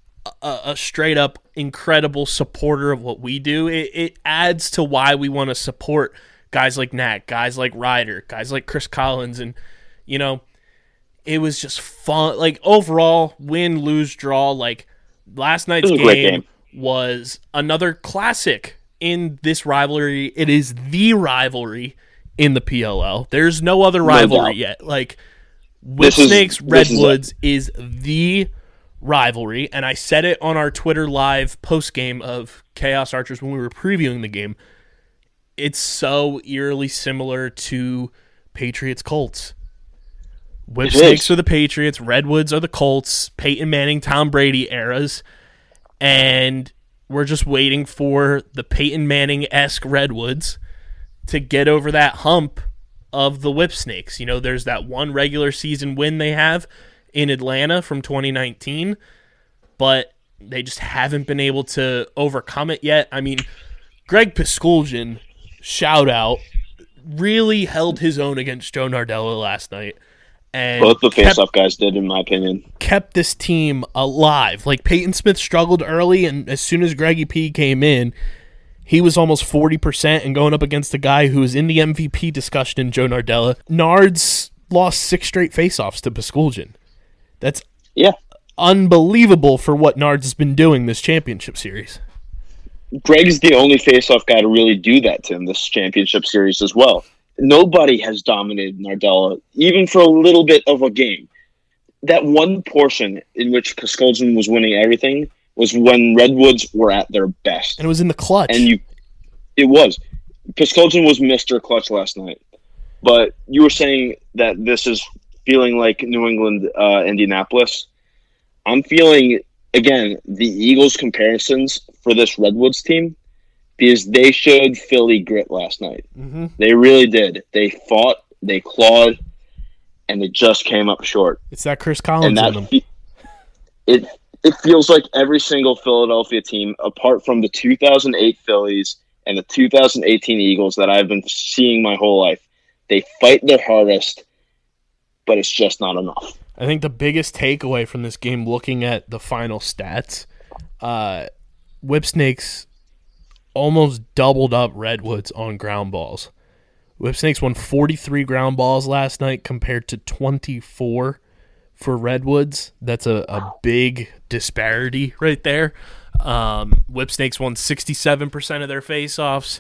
a, a straight-up incredible supporter of what we do, it, it adds to why we want to support guys like Nat, guys like Ryder, guys like Chris Collins. And, you know, it was just fun. Like, overall, win, lose, draw, like, last night's game, game was another classic in this rivalry. It is the rivalry in the P L L. There's no other rivalry no yet. Like, Whipsnakes Redwoods is, is the rivalry. And I said it on our Twitter live post game of Chaos Archers when we were previewing the game. It's so eerily similar to Patriots-Colts. Whipsnakes are the Patriots, Redwoods are the Colts, Peyton Manning, Tom Brady eras, and we're just waiting for the Peyton Manning-esque Redwoods to get over that hump of the Whipsnakes. You know, there's that one regular season win they have in Atlanta from twenty nineteen, but they just haven't been able to overcome it yet. I mean, Greg Puskuljan, shout out, really held his own against Joe Nardella last night. And both the face-off guys did, in my opinion. Kept this team alive. Like, Peyton Smith struggled early, and as soon as Greggy P came in, he was almost forty percent and going up against a guy who was in the M V P discussion in Joe Nardella. Nards lost six straight face-offs to Puskuljan. That's yeah. unbelievable for what Nards has been doing this championship series. Greg's the only face-off guy to really do that to him this championship series as well. Nobody has dominated Nardella, even for a little bit of a game. That one portion in which Puskuljan was winning everything was when Redwoods were at their best. And it was in the clutch. And you, it was. Puskuljan was Mister Clutch last night. But you were saying that this is feeling like New England, uh, Indianapolis. I'm feeling, again, the Eagles comparisons for this Redwoods team, because they showed Philly grit last night. Mm-hmm. They really did. They fought, they clawed, and they just came up short. It's that Chris Collins and that, in them. It, it feels like every single Philadelphia team, apart from the two thousand eight Phillies and the two thousand eighteen Eagles that I've been seeing my whole life, they fight their hardest, but it's just not enough. I think the biggest takeaway from this game, looking at the final stats, uh, Whipsnakes almost doubled up Redwoods on ground balls. Whipsnakes won forty-three ground balls last night compared to twenty-four for Redwoods. That's a, a big disparity right there. Um, Whipsnakes won sixty-seven percent of their faceoffs.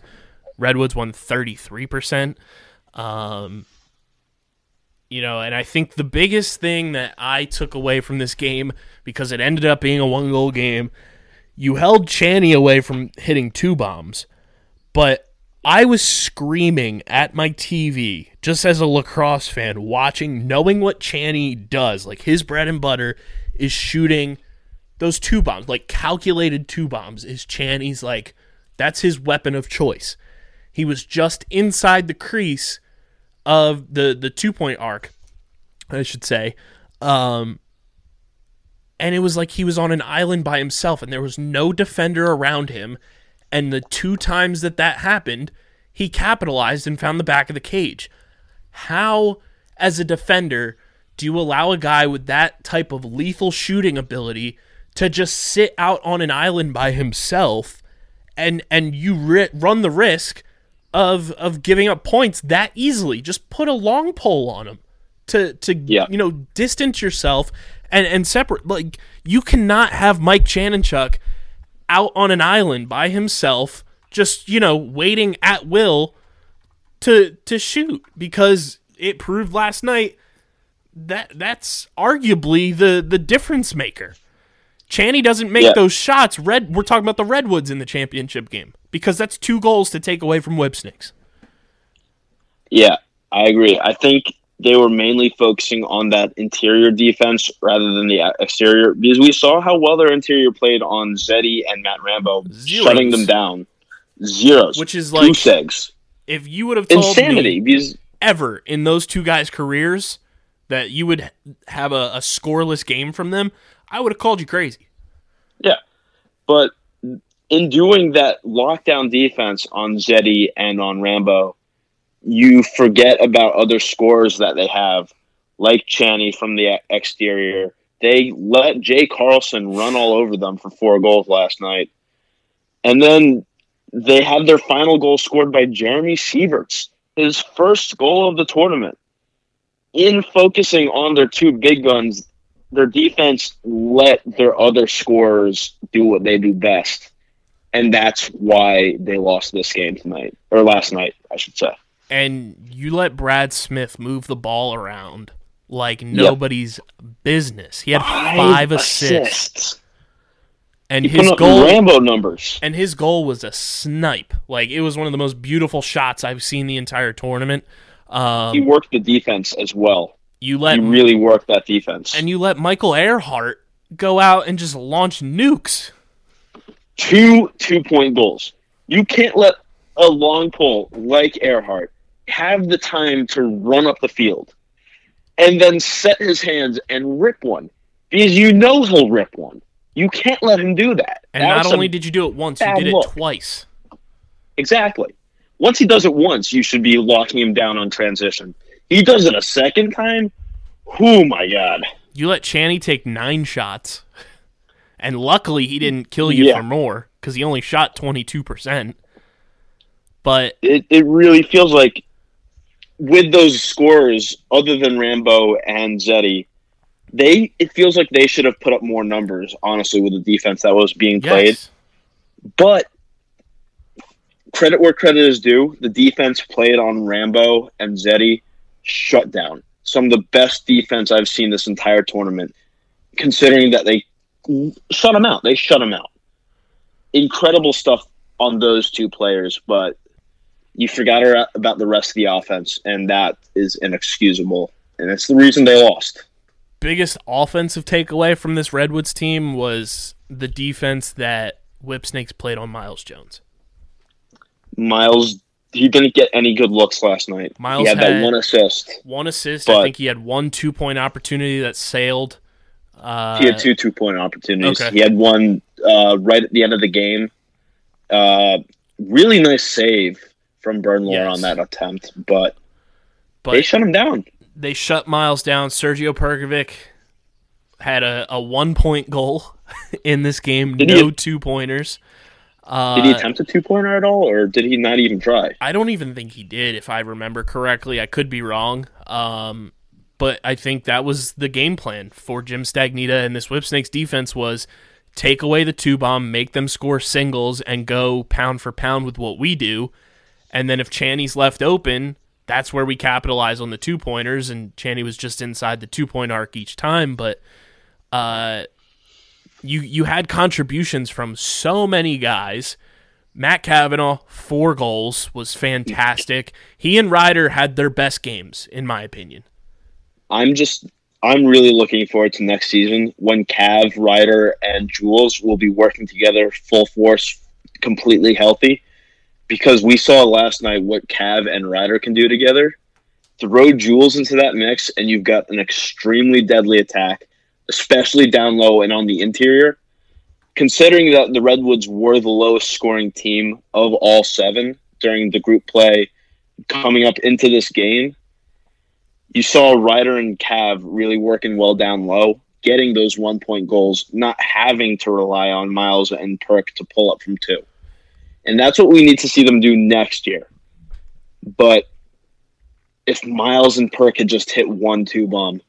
Redwoods won thirty-three percent. Um, You know, and I think the biggest thing that I took away from this game, because it ended up being a one-goal game, you held Channy away from hitting two bombs, but I was screaming at my T V, just as a lacrosse fan, watching, knowing what Channy does. Like, his bread and butter is shooting those two bombs, like, calculated two bombs is Channy's, like, that's his weapon of choice. He was just inside the crease of the, the two-point arc, I should say. Um, and it was like he was on an island by himself, and there was no defender around him. And the two times that that happened, he capitalized and found the back of the cage. How, as a defender, do you allow a guy with that type of lethal shooting ability to just sit out on an island by himself, and, and you ri- run the risk of of giving up points that easily? Just put a long pole on him to, to yeah. you know, distance yourself and, and separate. Like, you cannot have Mike Chanenchuk out on an island by himself, just, you know, waiting at will to to shoot, because it proved last night that that's arguably the, the difference maker. Channy doesn't make yeah. those shots. Red, we're talking about the Redwoods in the championship game, because that's two goals to take away from Whipsnakes. Yeah, I agree. I think they were mainly focusing on that interior defense rather than the exterior, because we saw how well their interior played on Zeddy and Matt Rambo, Zeros. shutting them down. Zeros. Which is like, goose eggs. If you would have told Insanity, me because... ever in those two guys' careers that you would have a, a scoreless game from them, I would have called you crazy. Yeah, but in doing that lockdown defense on Zeddy and on Rambo, you forget about other scores that they have, like Channy from the exterior. They let Jay Carlson run all over them for four goals last night. And then they had their final goal scored by Jeremy Sieverts, his first goal of the tournament. In focusing on their two big guns, their defense let their other scorers do what they do best. And that's why they lost this game tonight, or last night, I should say. And you let Brad Smith move the ball around like nobody's yep. business. He had five, five assists. assists. And he his goal Rambo numbers. And his goal was a snipe. Like, it was one of the most beautiful shots I've seen the entire tournament. Um, he worked the defense as well. You let He really worked that defense. And you let Michael Earhart go out and just launch nukes. Two two-point goals. You can't let a long pull like Earhart have the time to run up the field and then set his hands and rip one, because you know he'll rip one. You can't let him do that. And that not only did you do it once, you did look. it twice. Exactly. Once he does it once, you should be locking him down on transition. He does it a second time? Oh, my God. You let Channy take nine shots, and luckily he didn't kill you yeah. for more, because he only shot twenty-two percent. But it, it really feels like with those scorers, other than Rambo and Zeddy, they it feels like they should have put up more numbers, honestly, with the defense that was being played. Yes. But credit where credit is due, the defense played on Rambo and Zeddy shut down some of the best defense I've seen this entire tournament, considering that they shut them out. They shut them out. Incredible stuff on those two players, but you forgot about the rest of the offense, and that is inexcusable, and it's the reason they lost. Biggest offensive takeaway from this Redwoods team was the defense that Whipsnakes played on Miles Jones. Miles, he didn't get any good looks last night. Miles he had, had that one assist. One assist. I think he had one two-point opportunity that sailed. Uh, he had two two-point opportunities. Okay. He had one uh, right at the end of the game. Uh, really nice save from Bernhardt yes. on that attempt, but, but they shut him down. They shut Miles down. Sergio Perkovic had a, a one-point goal in this game. Did no he, two-pointers. Uh, did he attempt a two-pointer at all, or did he not even try? I don't even think he did, if I remember correctly. I could be wrong, um, but I think that was the game plan for Jim Stagnita and this Whipsnakes defense was take away the two-bomb, make them score singles, and go pound for pound with what we do. And then if Channy's left open, that's where we capitalize on the two-pointers, and Channy was just inside the two-point arc each time. But uh, you you had contributions from so many guys. Matt Cavanaugh, four goals, was fantastic. He and Ryder had their best games, in my opinion. I'm just... I'm really looking forward to next season when Cav, Ryder, and Jules will be working together full force, completely healthy, because we saw last night what Cav and Ryder can do together. Throw Jules into that mix, and you've got an extremely deadly attack, especially down low and on the interior. Considering that the Redwoods were the lowest scoring team of all seven during the group play coming up into this game, you saw Ryder and Cav really working well down low, getting those one-point goals, not having to rely on Miles and Perk to pull up from two. And that's what we need to see them do next year. But if Miles and Perk had just hit one two-bomb,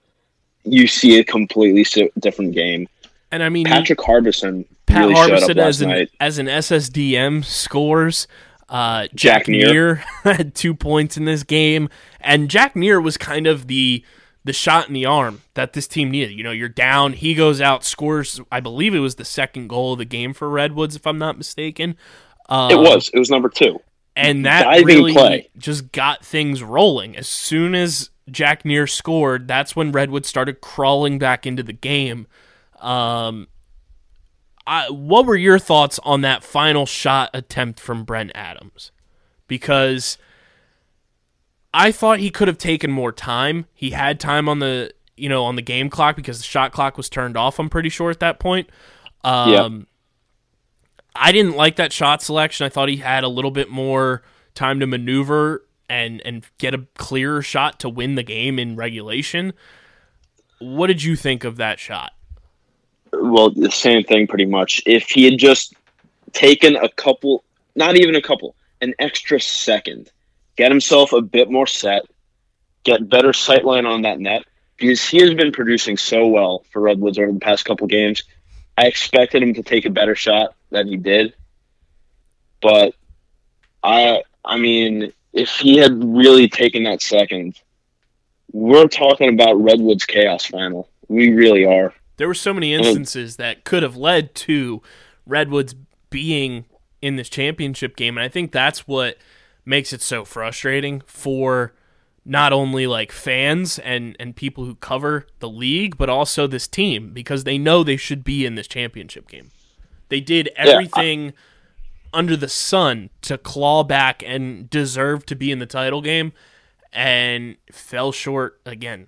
you see a completely different game. And I mean, Patrick Harbison Pat really Harbison showed up last as an, night. As an S S D M scores. Uh, Jack, Jack Neer had two points in this game, and Jack Neer was kind of the the shot in the arm that this team needed. You know, you're down, he goes out, scores, I believe it was the second goal of the game for Redwoods, if I'm not mistaken. Um, it was. It was number two. And that diving really play just got things rolling. As soon as Jack Neer scored, that's when Redwood started crawling back into the game. Um, I, what were your thoughts on that final shot attempt from Brent Adams? Because I thought he could have taken more time. He had time on the you know on the game clock because the shot clock was turned off, I'm pretty sure, at that point. Um, yeah. I didn't like that shot selection. I thought he had a little bit more time to maneuver and, and get a clearer shot to win the game in regulation. What did you think of that shot? Well, the same thing pretty much. If he had just taken a couple, not even a couple, an extra second, get himself a bit more set, get better sight line on that net, because he has been producing so well for Redwoods over the past couple games. I expected him to take a better shot than he did, but I—I I mean, if he had really taken that second, we're talking about Redwood's Chaos final. We really are. There were so many instances that could have led to Redwoods being in this championship game, and I think that's what makes it so frustrating for not only like fans and, and people who cover the league, but also this team, because they know they should be in this championship game. They did everything yeah, I, under the sun to claw back and deserve to be in the title game and fell short again.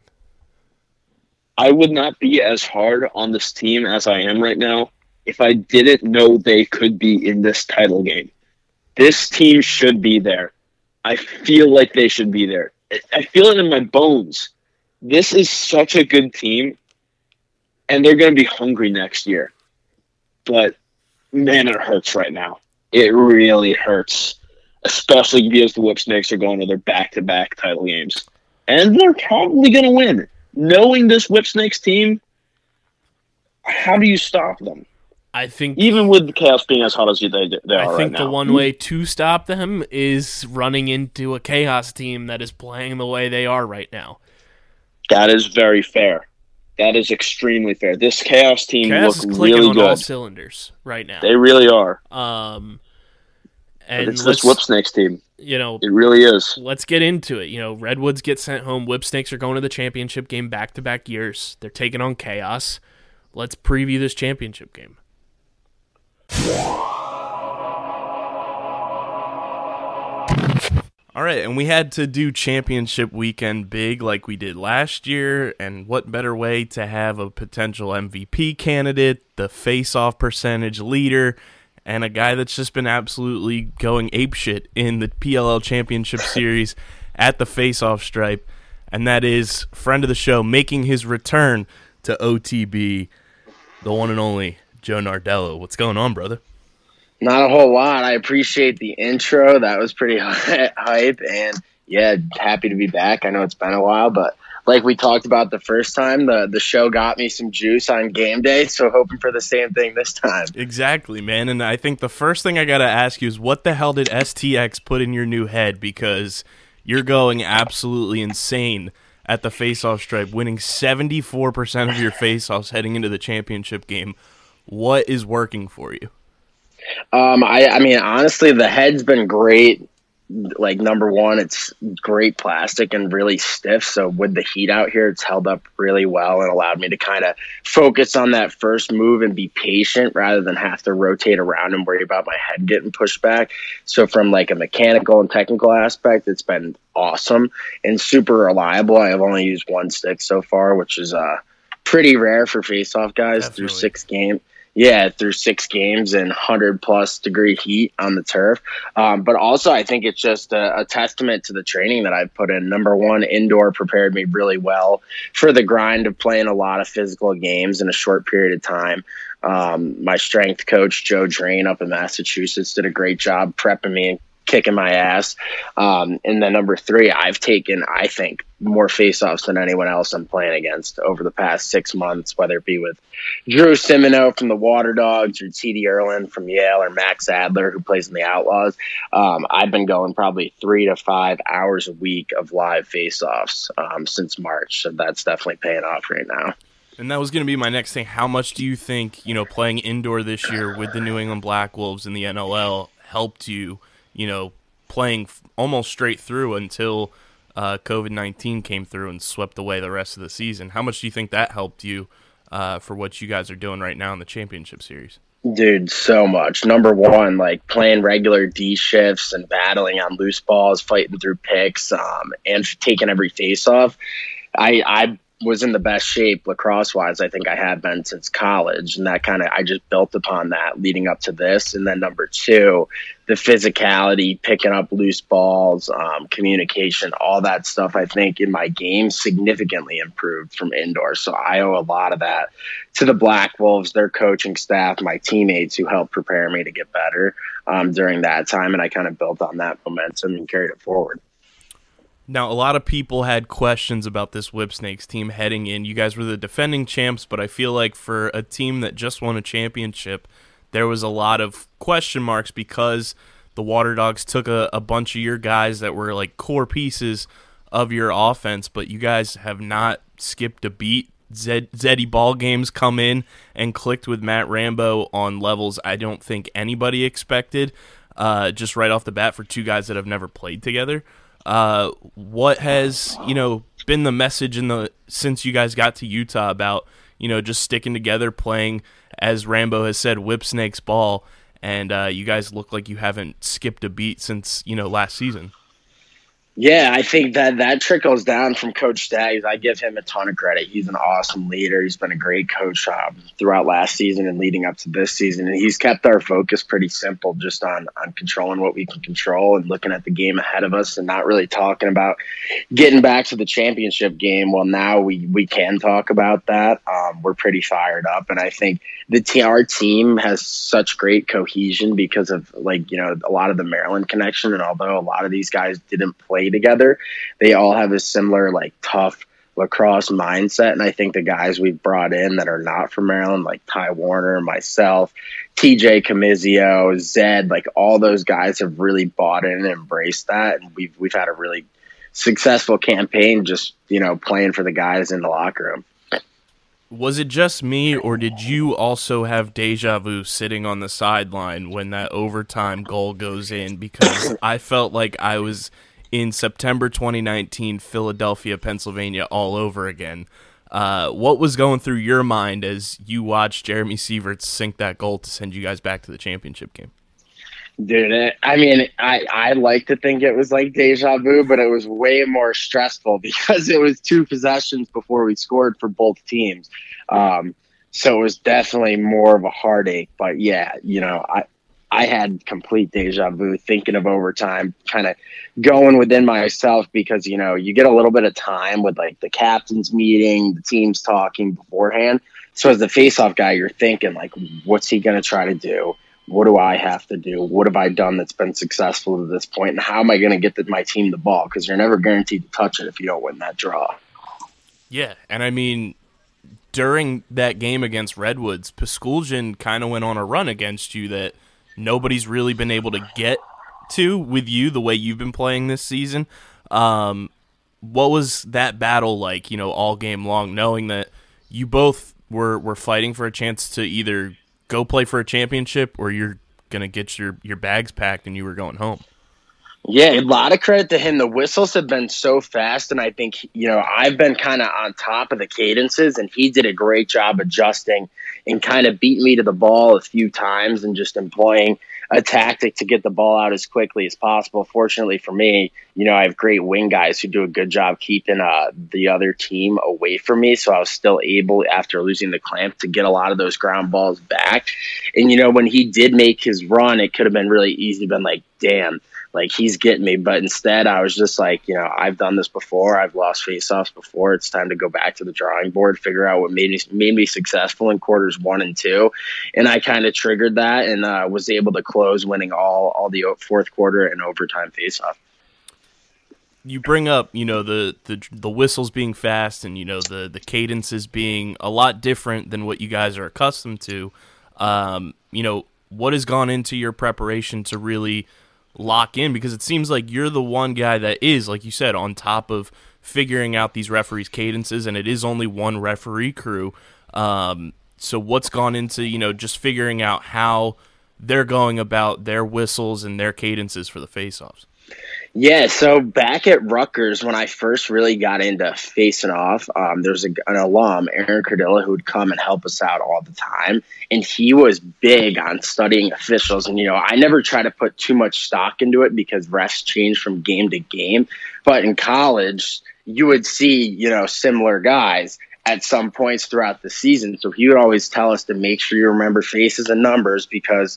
I would not be as hard on this team as I am right now if I didn't know they could be in this title game. This team should be there. I feel like they should be there. I feel it in my bones. This is such a good team, and they're going to be hungry next year. But, man, it hurts right now. It really hurts, especially because the Whipsnakes are going to their back-to-back title games. And they're probably going to win. Knowing this Whipsnakes team, how do you stop them? I think even with the Chaos being as hot as they, they are right now, I think the one way to stop them is running into a Chaos team that is playing the way they are right now. That is very fair. That is extremely fair. This Chaos team looks really on good. All cylinders right now. They really are. Um, and it's this Whipsnakes team. You know, it really is. Let's get into it. You know, Redwoods get sent home. Whipsnakes are going to the championship game back to back years. They're taking on Chaos. Let's preview this championship game. All right, and we had to do championship weekend big like we did last year, and what better way to have a potential M V P candidate, the face-off percentage leader, and a guy that's just been absolutely going apeshit in the P L L Championship Series at the face-off stripe, and that is friend of the show making his return to O T B, the one and only Joe Nardella. What's going on, brother? Not a whole lot. I appreciate the intro. That was pretty hype. And, yeah, happy to be back. I know it's been a while, but like we talked about the first time, the, the show got me some juice on game day, so hoping for the same thing this time. Exactly, man. And I think the first thing I got to ask you is what the hell did S T X put in your new head? Because you're going absolutely insane at the faceoff stripe, winning seventy-four percent of your faceoffs heading into the championship game. What is working for you? Um, I, I mean, honestly, the head's been great. Like, number one, it's great plastic and really stiff. So with the heat out here, it's held up really well and allowed me to kind of focus on that first move and be patient rather than have to rotate around and worry about my head getting pushed back. So from like a mechanical and technical aspect, it's been awesome and super reliable. I've only used one stick so far, which is uh, pretty rare for face-off guys. Definitely. through six games. Yeah, through six games and one hundred plus degree heat on the turf. Um, but also I think it's just a, a testament to the training that I've put in. Number one, indoor prepared me really well for the grind of playing a lot of physical games in a short period of time. Um, my strength coach, Joe Drain, up in Massachusetts, did a great job prepping me and kicking my ass. Um, and then number three, I've taken, I think, more faceoffs than anyone else I'm playing against over the past six months, whether it be with Drew Simino from the Water Dogs or T D Erlin from Yale or Max Adler, who plays in the Outlaws. Um, I've been going probably three to five hours a week of live faceoffs um, since March. So that's definitely paying off right now. And that was going to be my next thing. How much do you think, you know, playing indoor this year with the New England Black Wolves in the N L L helped you, you know, playing f- almost straight through until uh, covid nineteen came through and swept away the rest of the season? How much do you think that helped you uh, for what you guys are doing right now in the championship series? Dude, so much. Number one, like playing regular D shifts and battling on loose balls, fighting through picks, um, and taking every face off. I, I, was in the best shape lacrosse wise I think I have been since college, and that kind of I just built upon that leading up to this. And then number two, the physicality, picking up loose balls, um, communication, all that stuff I think in my game significantly improved from indoor. So I owe a lot of that to the Black Wolves, their coaching staff, my teammates who helped prepare me to get better um, during that time, and I kind of built on that momentum and carried it forward. Now, a lot of people had questions about this Whipsnakes team heading in. You guys were the defending champs, but I feel like for a team that just won a championship, there was a lot of question marks because the Water Dogs took a, a bunch of your guys that were like core pieces of your offense, but you guys have not skipped a beat. Zed, Zeddy Ball Games come in and clicked with Matt Rambo on levels I don't think anybody expected, uh, just right off the bat for two guys that have never played together. Uh, what has, you know, been the message in the since you guys got to Utah about, you know, just sticking together, playing, as Rambo has said, Whipsnakes ball, and uh, you guys look like you haven't skipped a beat since, you know, last season? Yeah, I think that that trickles down from Coach Stags. I give him a ton of credit. He's an awesome leader. He's been a great coach um, throughout last season and leading up to this season. And he's kept our focus pretty simple, just on, on controlling what we can control and looking at the game ahead of us and not really talking about getting back to the championship game. Well, now we, we can talk about that. Um, we're pretty fired up. And I think the T R team has such great cohesion because of, like, you know, a lot of the Maryland connection. And although a lot of these guys didn't play together, they all have a similar, like, tough lacrosse mindset. And I think the guys we've brought in that are not from Maryland, like Ty Warner, myself, T J Comizio, Zed, like all those guys have really bought in and embraced that, and we've we've had a really successful campaign just, you know, playing for the guys in the locker room. Was it just me, or did you also have deja vu sitting on the sideline when that overtime goal goes in? Because I felt like I was in September twenty nineteen, Philadelphia, Pennsylvania, all over again. Uh, what was going through your mind as you watched Jeremy Sievert sink that goal to send you guys back to the championship game? Dude, I mean, I, I like to think it was like deja vu, but it was way more stressful because it was two possessions before we scored for both teams. Um, so it was definitely more of a heartache. But, yeah, you know, I – I had complete deja vu thinking of overtime, kind of going within myself because, you know, you get a little bit of time with, like, the captain's meeting, the team's talking beforehand. So as the face-off guy, you're thinking, like, what's he going to try to do? What do I have to do? What have I done that's been successful to this point? And how am I going to get my team the ball? Because you're never guaranteed to touch it if you don't win that draw. Yeah, and I mean, during that game against Redwoods, Puskuljan kind of went on a run against you that – nobody's really been able to get to with you the way you've been playing this season. Um, what was that battle like, you know, all game long, knowing that you both were, were fighting for a chance to either go play for a championship or you're going to get your, your bags packed and you were going home? Yeah, a lot of credit to him. The whistles have been so fast, and I think, you know, I've been kind of on top of the cadences, and he did a great job adjusting and kind of beat me to the ball a few times and just employing a tactic to get the ball out as quickly as possible. Fortunately for me, you know, I have great wing guys who do a good job keeping uh, the other team away from me, so I was still able, after losing the clamp, to get a lot of those ground balls back. And, you know, when he did make his run, it could have been really easy to been like, damn, like, he's getting me. But instead, I was just like, you know, I've done this before. I've lost faceoffs before. It's time to go back to the drawing board, figure out what made me, made me successful in quarters one and two. And I kind of triggered that and uh, was able to close, winning all all the fourth quarter and overtime faceoff. you bring up, you know, the, the the whistles being fast and, you know, the, the cadences being a lot different than what you guys are accustomed to. Um, you know, what has gone into your preparation to really lock in? Because it seems like you're the one guy that is, like you said, on top of figuring out these referees' cadences, and it is only one referee crew. Um, so what's gone into, you know, just figuring out how they're going about their whistles and their cadences for the faceoffs? Yeah, so back at Rutgers, when I first really got into facing off, um, there was a, an alum, Aaron Cardilla, who would come and help us out all the time, and he was big on studying officials. And, you know, I never try to put too much stock into it because refs change from game to game. But in college, you would see, you know, similar guys at some points throughout the season. So he would always tell us to make sure you remember faces and numbers because,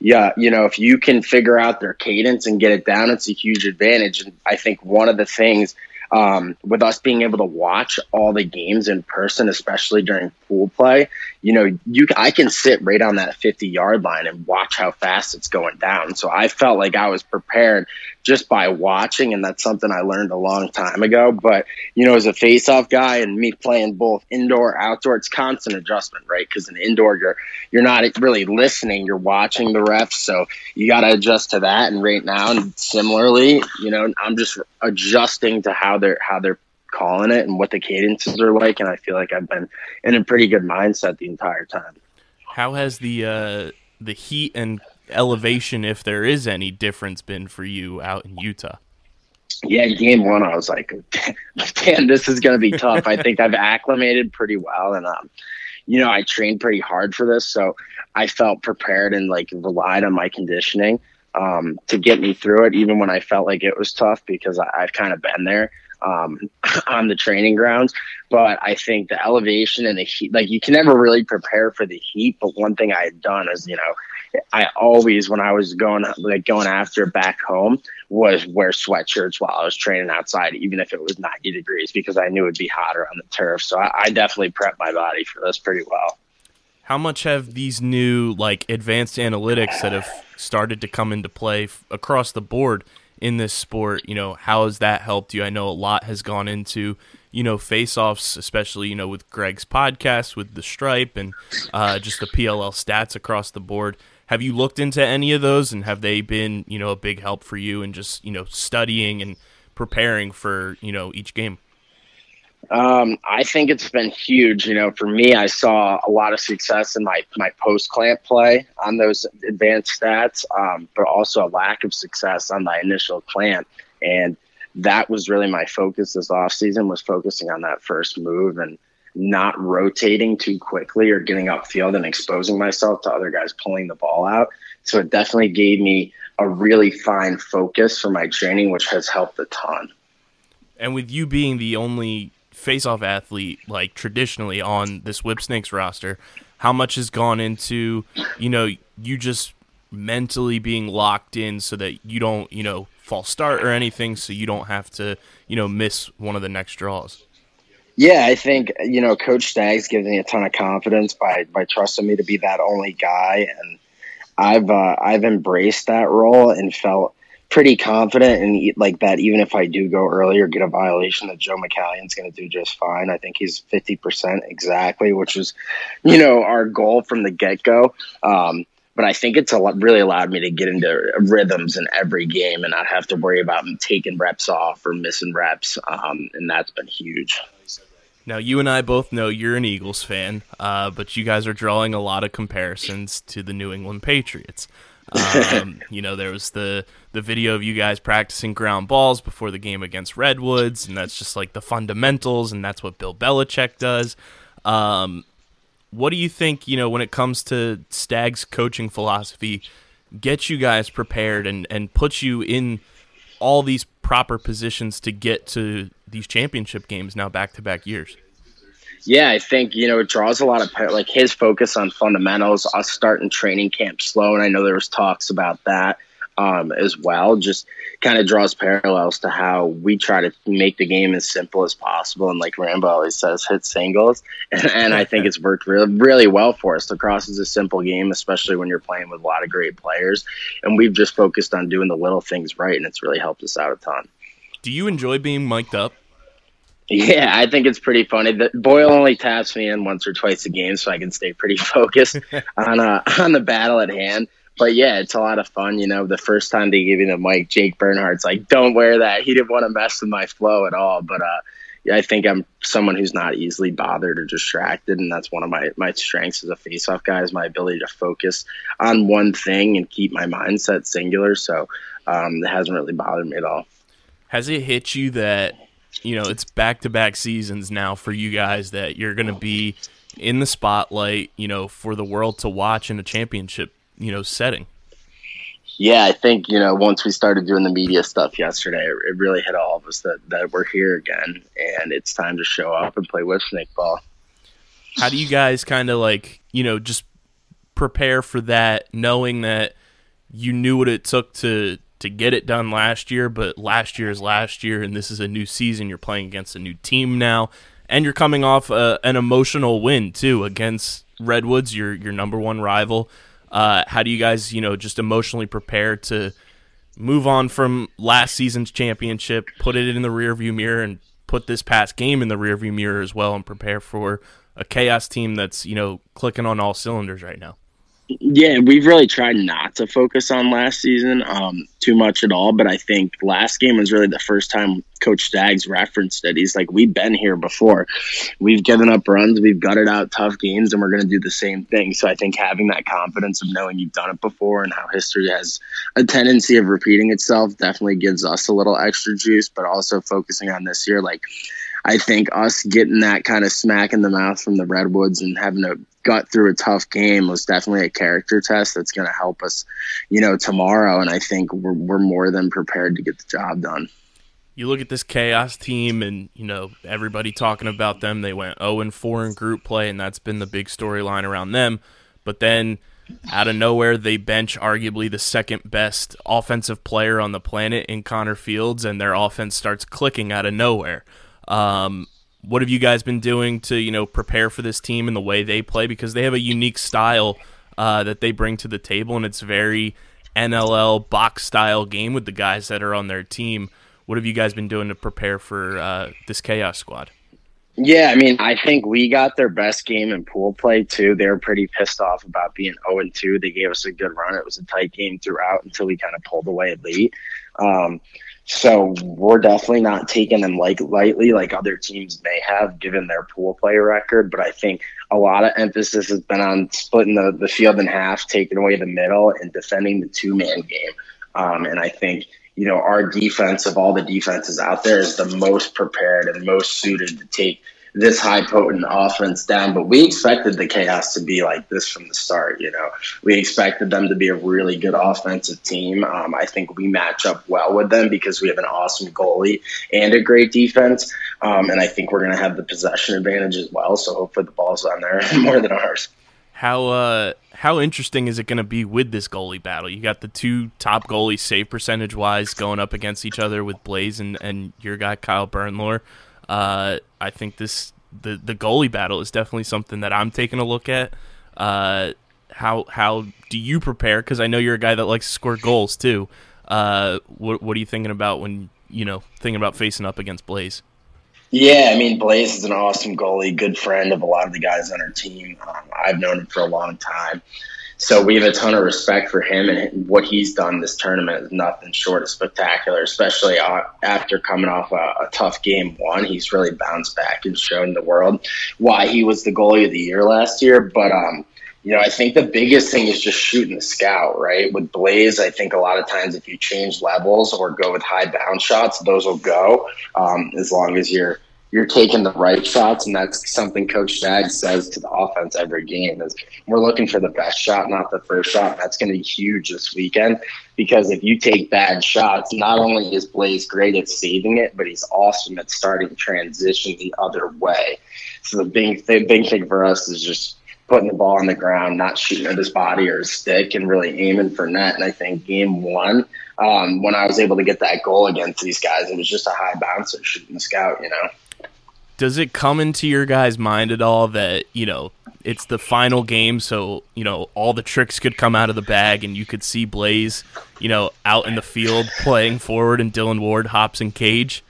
yeah, you know, if you can figure out their cadence and get it down, it's a huge advantage. And I think one of the things um, with us being able to watch all the games in person, especially during pool play, you know, you I can sit right on that fifty-yard line and watch how fast it's going down. So I felt like I was prepared just by watching, and that's something I learned a long time ago. But, you know, as a face-off guy and me playing both indoor, outdoor, it's constant adjustment, right? Because in indoor, you're you're not really listening. You're watching the refs, so you got to adjust to that. And right now, and similarly, you know, I'm just adjusting to how they're how they're calling it and what the cadences are like, and I feel like I've been in a pretty good mindset the entire time. How has the uh, the heat and elevation, if there is any difference, been for you out in Utah? Yeah, game one, I was like, damn, this is going to be tough. I think I've acclimated pretty well, and um, you know, I trained pretty hard for this, so I felt prepared and like relied on my conditioning um, to get me through it, even when I felt like it was tough, because I, I've kind of been there um on the training grounds. But I think the elevation and the heat, like, you can never really prepare for the heat, but one thing I had done is, you know, I always, when I was going like going after back home, was wear sweatshirts while I was training outside, even if it was ninety degrees, because I knew it'd be hotter on the turf. So I, I definitely prepped my body for this pretty well. How much have these new like advanced analytics that have started to come into play f- across the board in this sport, you know, how has that helped you? I know a lot has gone into, you know, face-offs, especially, you know, with Greg's podcast, with the Stripe, and uh, just the P L L stats across the board. Have you looked into any of those, and have they been, you know, a big help for you in just, you know, studying and preparing for, you know, each game? Um, I think it's been huge. You know, for me, I saw a lot of success in my, my post-clamp play on those advanced stats, um, but also a lack of success on my initial clamp. And that was really my focus this offseason, was focusing on that first move and not rotating too quickly or getting upfield and exposing myself to other guys pulling the ball out. So it definitely gave me a really fine focus for my training, which has helped a ton. And with you being the only face-off athlete, like, traditionally on this Whipsnakes roster, how much has gone into, you know, you just mentally being locked in so that you don't, you know, false start or anything, so you don't have to, you know, miss one of the next draws? Yeah, I think, you know, Coach Stags gives me a ton of confidence by by trusting me to be that only guy, and I've uh, I've embraced that role and felt pretty confident and like that. Even if I do go early or get a violation, that Joe McCallion's going to do just fine. I think he's fifty percent exactly, which was, you know, our goal from the get-go. Um, but I think it's a lot, really allowed me to get into rhythms in every game and not have to worry about taking reps off or missing reps. Um, and that's been huge. Now, you and I both know you're an Eagles fan, uh, but you guys are drawing a lot of comparisons to the New England Patriots. um, you know, there was the, the video of you guys practicing ground balls before the game against Redwoods, and that's just like the fundamentals, and that's what Bill Belichick does. Um, what do you think, you know, when it comes to Stags' coaching philosophy, gets you guys prepared and, and puts you in all these proper positions to get to these championship games now back-to-back years? Yeah, I think, you know, it draws a lot of, like, his focus on fundamentals, us starting training camp slow, and I know there was talks about that um, as well, just kind of draws parallels to how we try to make the game as simple as possible, and like Rambo always says, hit singles, and, and I think it's worked really, really well for us. Lacrosse is a simple game, especially when you're playing with a lot of great players, and we've just focused on doing the little things right, and it's really helped us out a ton. Do you enjoy being mic'd up? Yeah, I think it's pretty funny. The, Boyle only taps me in once or twice a game, so I can stay pretty focused on uh, on the battle at hand. But yeah, it's a lot of fun. You know, the first time they gave me the mic, Jake Bernhardt's like, "Don't wear that." He didn't want to mess with my flow at all. But uh, yeah, I think I'm someone who's not easily bothered or distracted, and that's one of my, my strengths as a face-off guy is my ability to focus on one thing and keep my mindset singular. So um, it hasn't really bothered me at all. Has it hit you that, you know, it's back-to-back seasons now for you guys that you're going to be in the spotlight, you know, for the world to watch in a championship, you know, setting? Yeah, I think, you know, once we started doing the media stuff yesterday, it really hit all of us that, that we're here again, and it's time to show up and play Whipsnake ball. How do you guys kind of like, you know, just prepare for that, knowing that you knew what it took to to get it done last year, but last year is last year, and this is a new season. You're playing against a new team now, and you're coming off a, an emotional win, too, against Redwoods, your your number one rival. Uh, how do you guys, you know, just emotionally prepare to move on from last season's championship, put it in the rearview mirror, and put this past game in the rearview mirror as well, and prepare for a Chaos team that's, you know, clicking on all cylinders right now? Yeah, we've really tried not to focus on last season um, too much at all, but I think last game was really the first time Coach Stags referenced it. He's like, we've been here before. We've given up runs, we've gutted out tough games, and we're going to do the same thing. So I think having that confidence of knowing you've done it before and how history has a tendency of repeating itself definitely gives us a little extra juice, but also focusing on this year, like, I think us getting that kind of smack in the mouth from the Redwoods and having to gut through a tough game was definitely a character test that's going to help us, you know, tomorrow. And I think we're, we're more than prepared to get the job done. You look at this Chaos team and, you know, everybody talking about them. They went oh and four in group play, and that's been the big storyline around them. But then out of nowhere, they bench arguably the second best offensive player on the planet in Connor Fields, and their offense starts clicking out of nowhere. Um, what have you guys been doing to, you know, prepare for this team and the way they play? Because they have a unique style uh, that they bring to the table, and it's very N L L box style game with the guys that are on their team. What have you guys been doing to prepare for uh, this Chaos squad? Yeah, I mean, I think we got their best game in pool play, too. They were pretty pissed off about being oh and two. They gave us a good run. It was a tight game throughout until we kind of pulled away late. Um, so we're definitely not taking them like lightly like other teams may have given their pool play record. But I think a lot of emphasis has been on splitting the, the field in half, taking away the middle, and defending the two-man game. Um, and I think – you know, our defense of all the defenses out there is the most prepared and most suited to take this high potent offense down. But we expected the Chaos to be like this from the start. You know, we expected them to be a really good offensive team. Um, I think we match up well with them because we have an awesome goalie and a great defense. Um, and I think we're going to have the possession advantage as well. So hopefully the ball's on there more than ours. How uh, how interesting is it going to be with this goalie battle? You got the two top goalies, save percentage-wise, going up against each other with Blaze and, and your guy, Kyle Bernlor. Uh, I think this the, the goalie battle is definitely something that I'm taking a look at. Uh, how how do you prepare? Because I know you're a guy that likes to score goals, too. Uh, what, what are you thinking about when, you know, thinking about facing up against Blaze? Yeah, I mean, Blaze is an awesome goalie, good friend of a lot of the guys on our team. Um, I've known him for a long time. So we have a ton of respect for him, and what he's done this tournament is nothing short of spectacular, especially after coming off a, a tough game one. He's really bounced back and shown the world why he was the goalie of the year last year. But, um, you know, I think the biggest thing is just shooting the scout, right? With Blaze, I think a lot of times if you change levels or go with high bounce shots, those will go um, as long as you're you're taking the right shots. And that's something Coach Dad says to the offense every game is we're looking for the best shot, not the first shot. That's going to be huge this weekend because if you take bad shots, not only is Blaze great at saving it, but he's awesome at starting transition the other way. So the big, the big thing for us is just putting the ball on the ground, not shooting at his body or his stick, and really aiming for net. And I think game one, um, when I was able to get that goal against these guys, it was just a high bouncer shooting the scout, you know. does it come into your guys' mind at all that, you know, it's the final game, so, you know, all the tricks could come out of the bag and you could see Blaze, you know, out in the field playing forward and Dylan Ward hops in cage?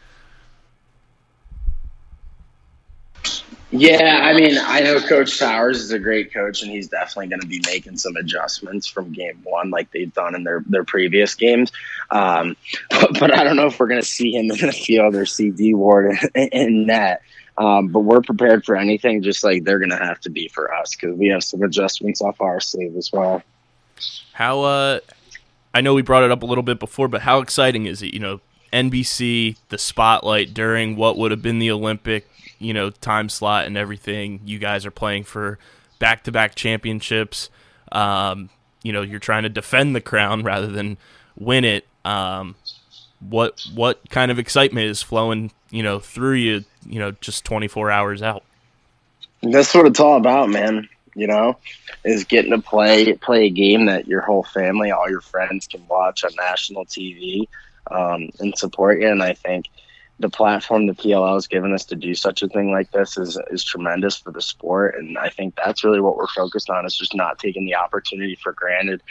Yeah, I mean, I know Coach Towers is a great coach, and he's definitely going to be making some adjustments from game one like they've done in their, their previous games. Um, but, but I don't know if we're going to see him in the field or see D Ward in, in that. Um, but we're prepared for anything, just like they're going to have to be for us, because we have some adjustments off our sleeve as well. How uh, I know we brought it up a little bit before, but how exciting is it? You know, N B C, the spotlight during what would have been the Olympic, you know, time slot and everything. You guys are playing for back-to-back championships. Um, you know, you're trying to defend the crown rather than win it. Um, what what kind of excitement is flowing, you know, through you, you know, just twenty-four hours out? That's what it's all about, man. You know, is getting to play play a game that your whole family, all your friends can watch on national T V um, and support you. And I think the platform the P L L has given us to do such a thing like this is is tremendous for the sport, and I think that's really what we're focused on, is just not taking the opportunity for granted,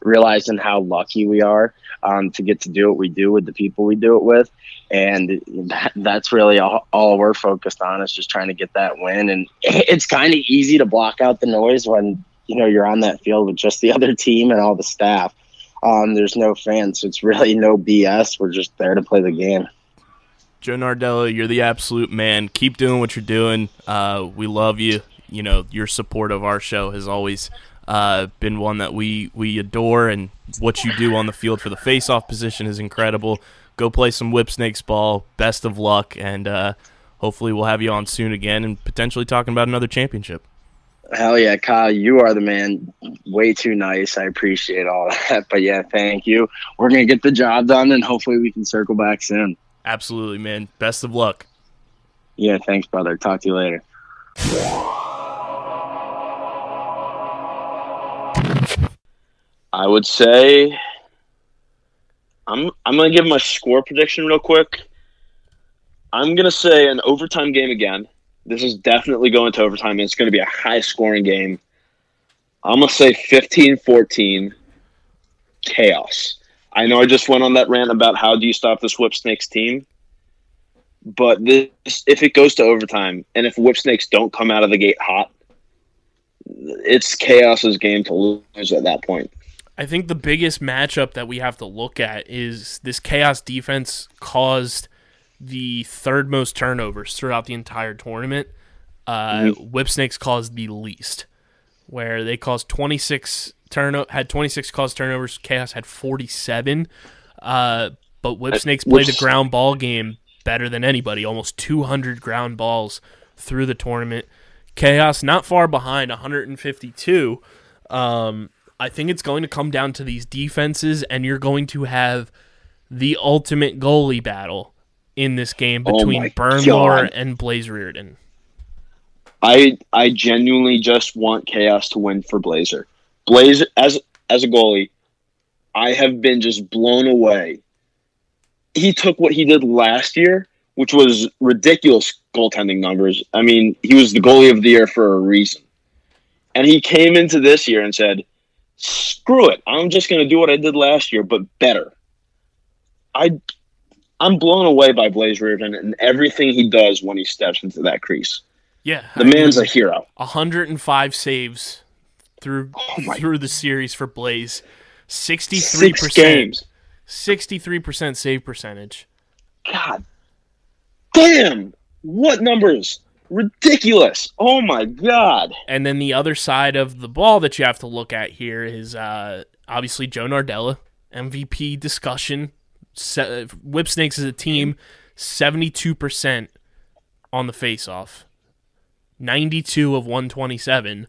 realizing how lucky we are um, to get to do what we do with the people we do it with, and that, that's really all, all we're focused on, is just trying to get that win. And it's kind of easy to block out the noise when, you know, you're on that field with just the other team and all the staff. Um, there's no fans, so it's really no B S. We're just there to play the game. Joe Nardella, you're the absolute man. Keep doing what you're doing. Uh, we love you. You know, your support of our show has always uh, been one that we, we adore, and what you do on the field for the face-off position is incredible. Go play some Whipsnakes ball. Best of luck, and uh, hopefully we'll have you on soon again and potentially talking about another championship. Hell yeah, Kyle, you are the man. Way too nice. I appreciate all that. But, yeah, thank you. We're going to get the job done, and hopefully we can circle back soon. Absolutely, man. Best of luck. Yeah, thanks, brother. Talk to you later. I would say I'm I'm going to give my score prediction real quick. I'm going to say an overtime game again. This is definitely going to overtime, and it's going to be a high-scoring game. I'm going to say fifteen fourteen Chaos. I know I just went on that rant about how do you stop this Whipsnakes team, but this, if it goes to overtime and if Whipsnakes don't come out of the gate hot, it's Chaos's game to lose at that point. I think the biggest matchup that we have to look at is this Chaos defense caused the third most turnovers throughout the entire tournament. Uh, mm-hmm. Whipsnakes caused the least, where they caused twenty-six Turno- had twenty-six caused turnovers. Chaos had forty-seven. Uh, but Whipsnakes played the ground ball game better than anybody. Almost two hundred ground balls through the tournament. Chaos not far behind, one hundred fifty-two. Um, I think it's going to come down to these defenses, and you're going to have the ultimate goalie battle in this game between oh Bernhardt and Blaze Riordan. I I genuinely just want Chaos to win for Blazer. Blaze, as as a goalie, I have been just blown away. He took what he did last year, which was ridiculous goaltending numbers. I mean, he was the goalie of the year for a reason. And he came into this year and said, screw it, I'm just going to do what I did last year, but better. I, I'm blown away by Blaze Riordan and everything he does when he steps into that crease. Yeah. The I man's mean, a hero. one hundred five saves through oh through the series for Blaze. sixty-three percent. sixty-three percent save percentage. God damn. What numbers? Ridiculous. Oh my God. And then the other side of the ball that you have to look at here is uh, obviously Joe Nardella, M V P discussion. Se- Whipsnakes is a team, seventy-two percent on the faceoff. ninety-two of one twenty-seven,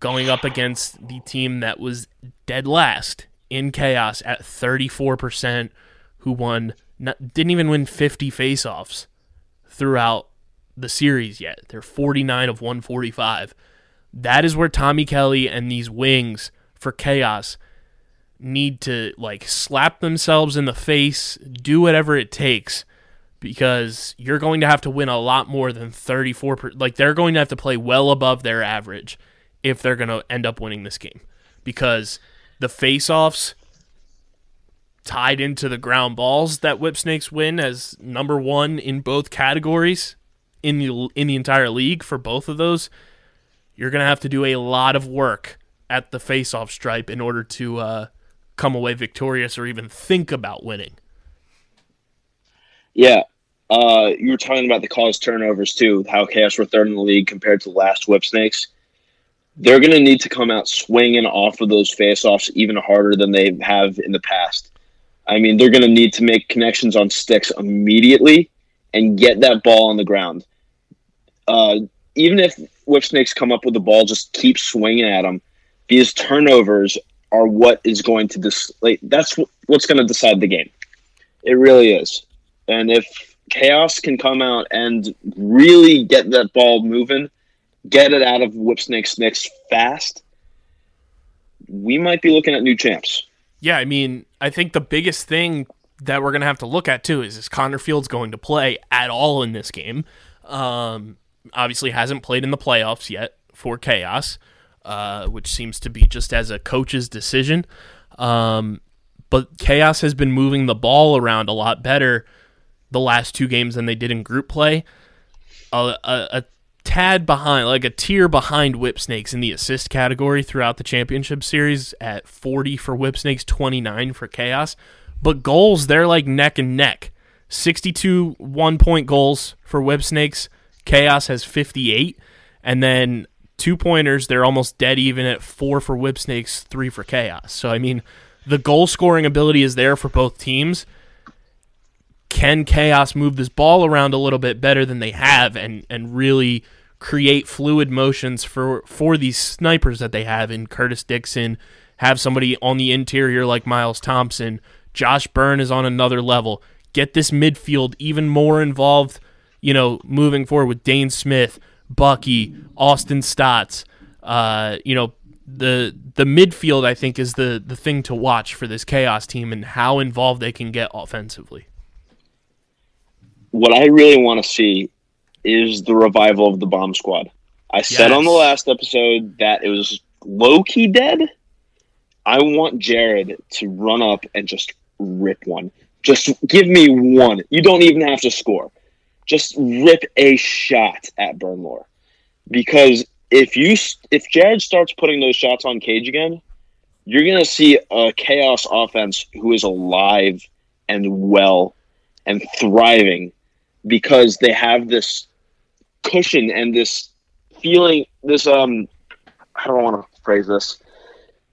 going up against the team that was dead last in Chaos at thirty-four percent, who won not, didn't even win fifty faceoffs throughout the series yet. They're forty-nine of one forty-five. That is where Tommy Kelly and these wings for Chaos need to like slap themselves in the face, do whatever it takes because you're going to have to win a lot more than thirty-four percent. Like, they're going to have to play well above their average if they're going to end up winning this game, because the face-offs tied into the ground balls that Whipsnakes win as number one in both categories in the in the entire league for both of those. You're going to have to do a lot of work at the face-off stripe in order to uh, come away victorious or even think about winning. Yeah, uh, you were talking about the caused turnovers too, how Chaos were third in the league compared to last Whipsnakes. They're going to need to come out swinging off of those faceoffs even harder than they have in the past. I mean, they're going to need to make connections on sticks immediately and get that ball on the ground. Uh, even if Whipsnakes come up with the ball, just keep swinging at them. These turnovers are what is going to dis- like, that's what's going to decide the game. It really is. And if Chaos can come out and really get that ball moving, get it out of Whipsnake's next fast, we might be looking at new champs. Yeah, I mean, I think the biggest thing that we're going to have to look at, too, is is Connor Fields going to play at all in this game? Um, obviously hasn't played in the playoffs yet for Chaos, uh, which seems to be just as a coach's decision. Um, but Chaos has been moving the ball around a lot better the last two games than they did in group play. A, a, a tad behind, like a tier behind Whipsnakes in the assist category throughout the championship series at forty for Whipsnakes, twenty-nine for Chaos. But goals, they're like neck and neck. sixty-two one-point goals for Whipsnakes. Chaos has fifty-eight. And then two-pointers, they're almost dead even at four for Whipsnakes, three for Chaos. So, I mean, the goal-scoring ability is there for both teams. Can Chaos move this ball around a little bit better than they have and, and really create fluid motions for, for these snipers that they have in Curtis Dickson, have somebody on the interior like Miles Thompson. Josh Byrne is on another level. Get this midfield even more involved, you know, moving forward with Dane Smith, Bucky, Austin Stotts. Uh, you know, the the midfield, I think, is the, the thing to watch for this Chaos team and how involved they can get offensively. What I really want to see is the revival of the bomb squad. I yes. said on the last episode that it was low-key dead. I want Jared to run up and just rip one. Just give me one. You don't even have to score. Just rip a shot at Burnmore. Because if you if Jared starts putting those shots on cage again, you're going to see a Chaos offense who is alive and well and thriving, because they have this cushion and this feeling, this, um, I don't want to phrase this,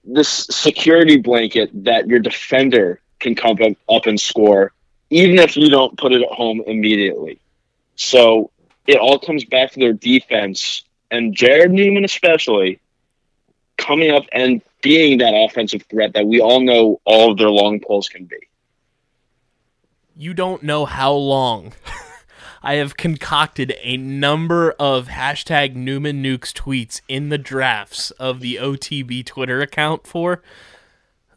this security blanket that your defender can come up and score, even if you don't put it at home immediately. So it all comes back to their defense, and Jared Newman especially, coming up and being that offensive threat that we all know all of their long pulls can be. You don't know how long I have concocted a number of hashtag Newman Nukes tweets in the drafts of the O T B Twitter account for.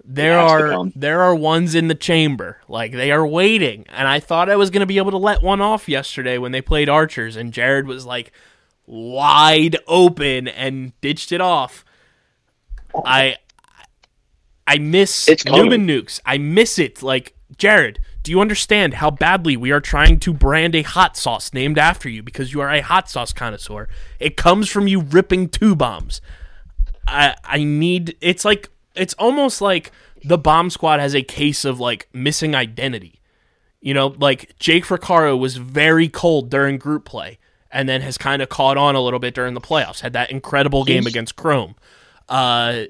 There are there are ones in the chamber. Like, they are waiting. And I thought I was going to be able to let one off yesterday when they played Archers, and Jared was, like, wide open and ditched it off. I I miss Newman Nukes. I miss it. Like, Jared, do you understand how badly we are trying to brand a hot sauce named after you because you are a hot sauce connoisseur? It comes from you ripping two bombs. I I need it's like it's almost like the bomb squad has a case of like missing identity. You know, like Jake Ficaro was very cold during group play and then has kind of caught on a little bit during the playoffs. Had that incredible game against Chrome. Uh,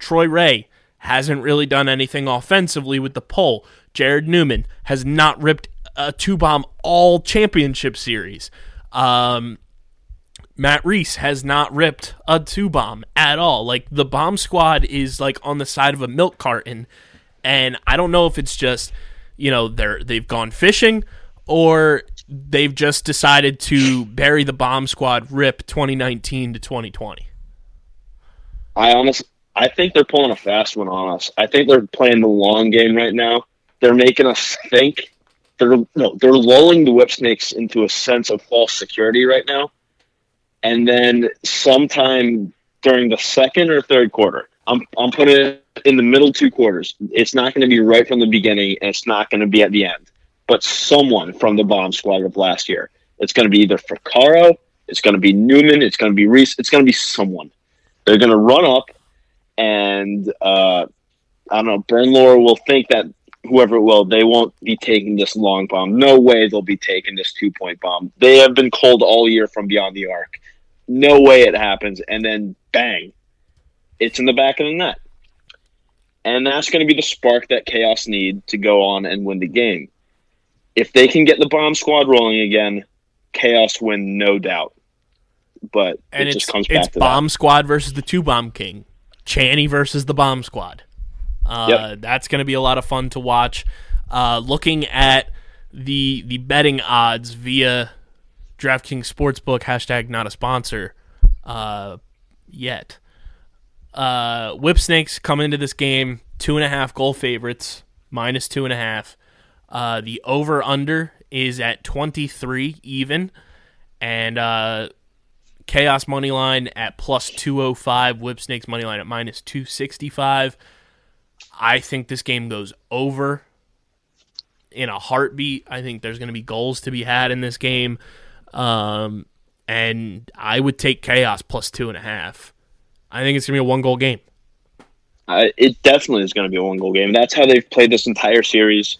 Troy Ray hasn't really done anything offensively with the pole. Jared Newman has not ripped a two-bomb all championship series. Um, Matt Reese has not ripped a two-bomb at all. Like, the bomb squad is, like, on the side of a milk carton, and I don't know if it's just, you know, they're, they've gone fishing or they've just decided to bury the bomb squad rip twenty nineteen to twenty twenty. I honestly, I think they're pulling a fast one on us. I think they're playing the long game right now. They're making us think. they're no, they're lulling the Whipsnakes into a sense of false security right now. And then sometime during the second or third quarter, I'm I'm putting it in the middle two quarters. It's not going to be right from the beginning, and it's not going to be at the end. But someone from the bomb squad of last year, it's going to be either Ficaro, it's going to be Newman, it's going to be Reese, it's going to be someone. They're going to run up, and uh, I don't know, Bernlore will think that whoever it will, they won't be taking this long bomb. No way they'll be taking this two-point bomb. They have been cold all year from beyond the arc. No way it happens. And then, bang, it's in the back of the net. And that's going to be the spark that Chaos need to go on and win the game. If they can get the bomb squad rolling again, Chaos win, no doubt. But and it just comes back to that. It's bomb squad versus the two-bomb king. Channy versus the bomb squad. Uh, yep. That's going to be a lot of fun to watch. Uh, looking at the the betting odds via DraftKings Sportsbook, hashtag not a sponsor uh, yet. Uh, Whipsnakes come into this game two and a half goal favorites, minus two and a half. Uh, the over under is at twenty-three even, and uh, Chaos money line at plus two oh five. Whipsnakes money line at minus two sixty-five. I think this game goes over in a heartbeat. I think there's going to be goals to be had in this game. Um, and I would take Chaos plus two and a half. I think it's going to be a one-goal game. Uh, it definitely is going to be a one-goal game. That's how they've played this entire series.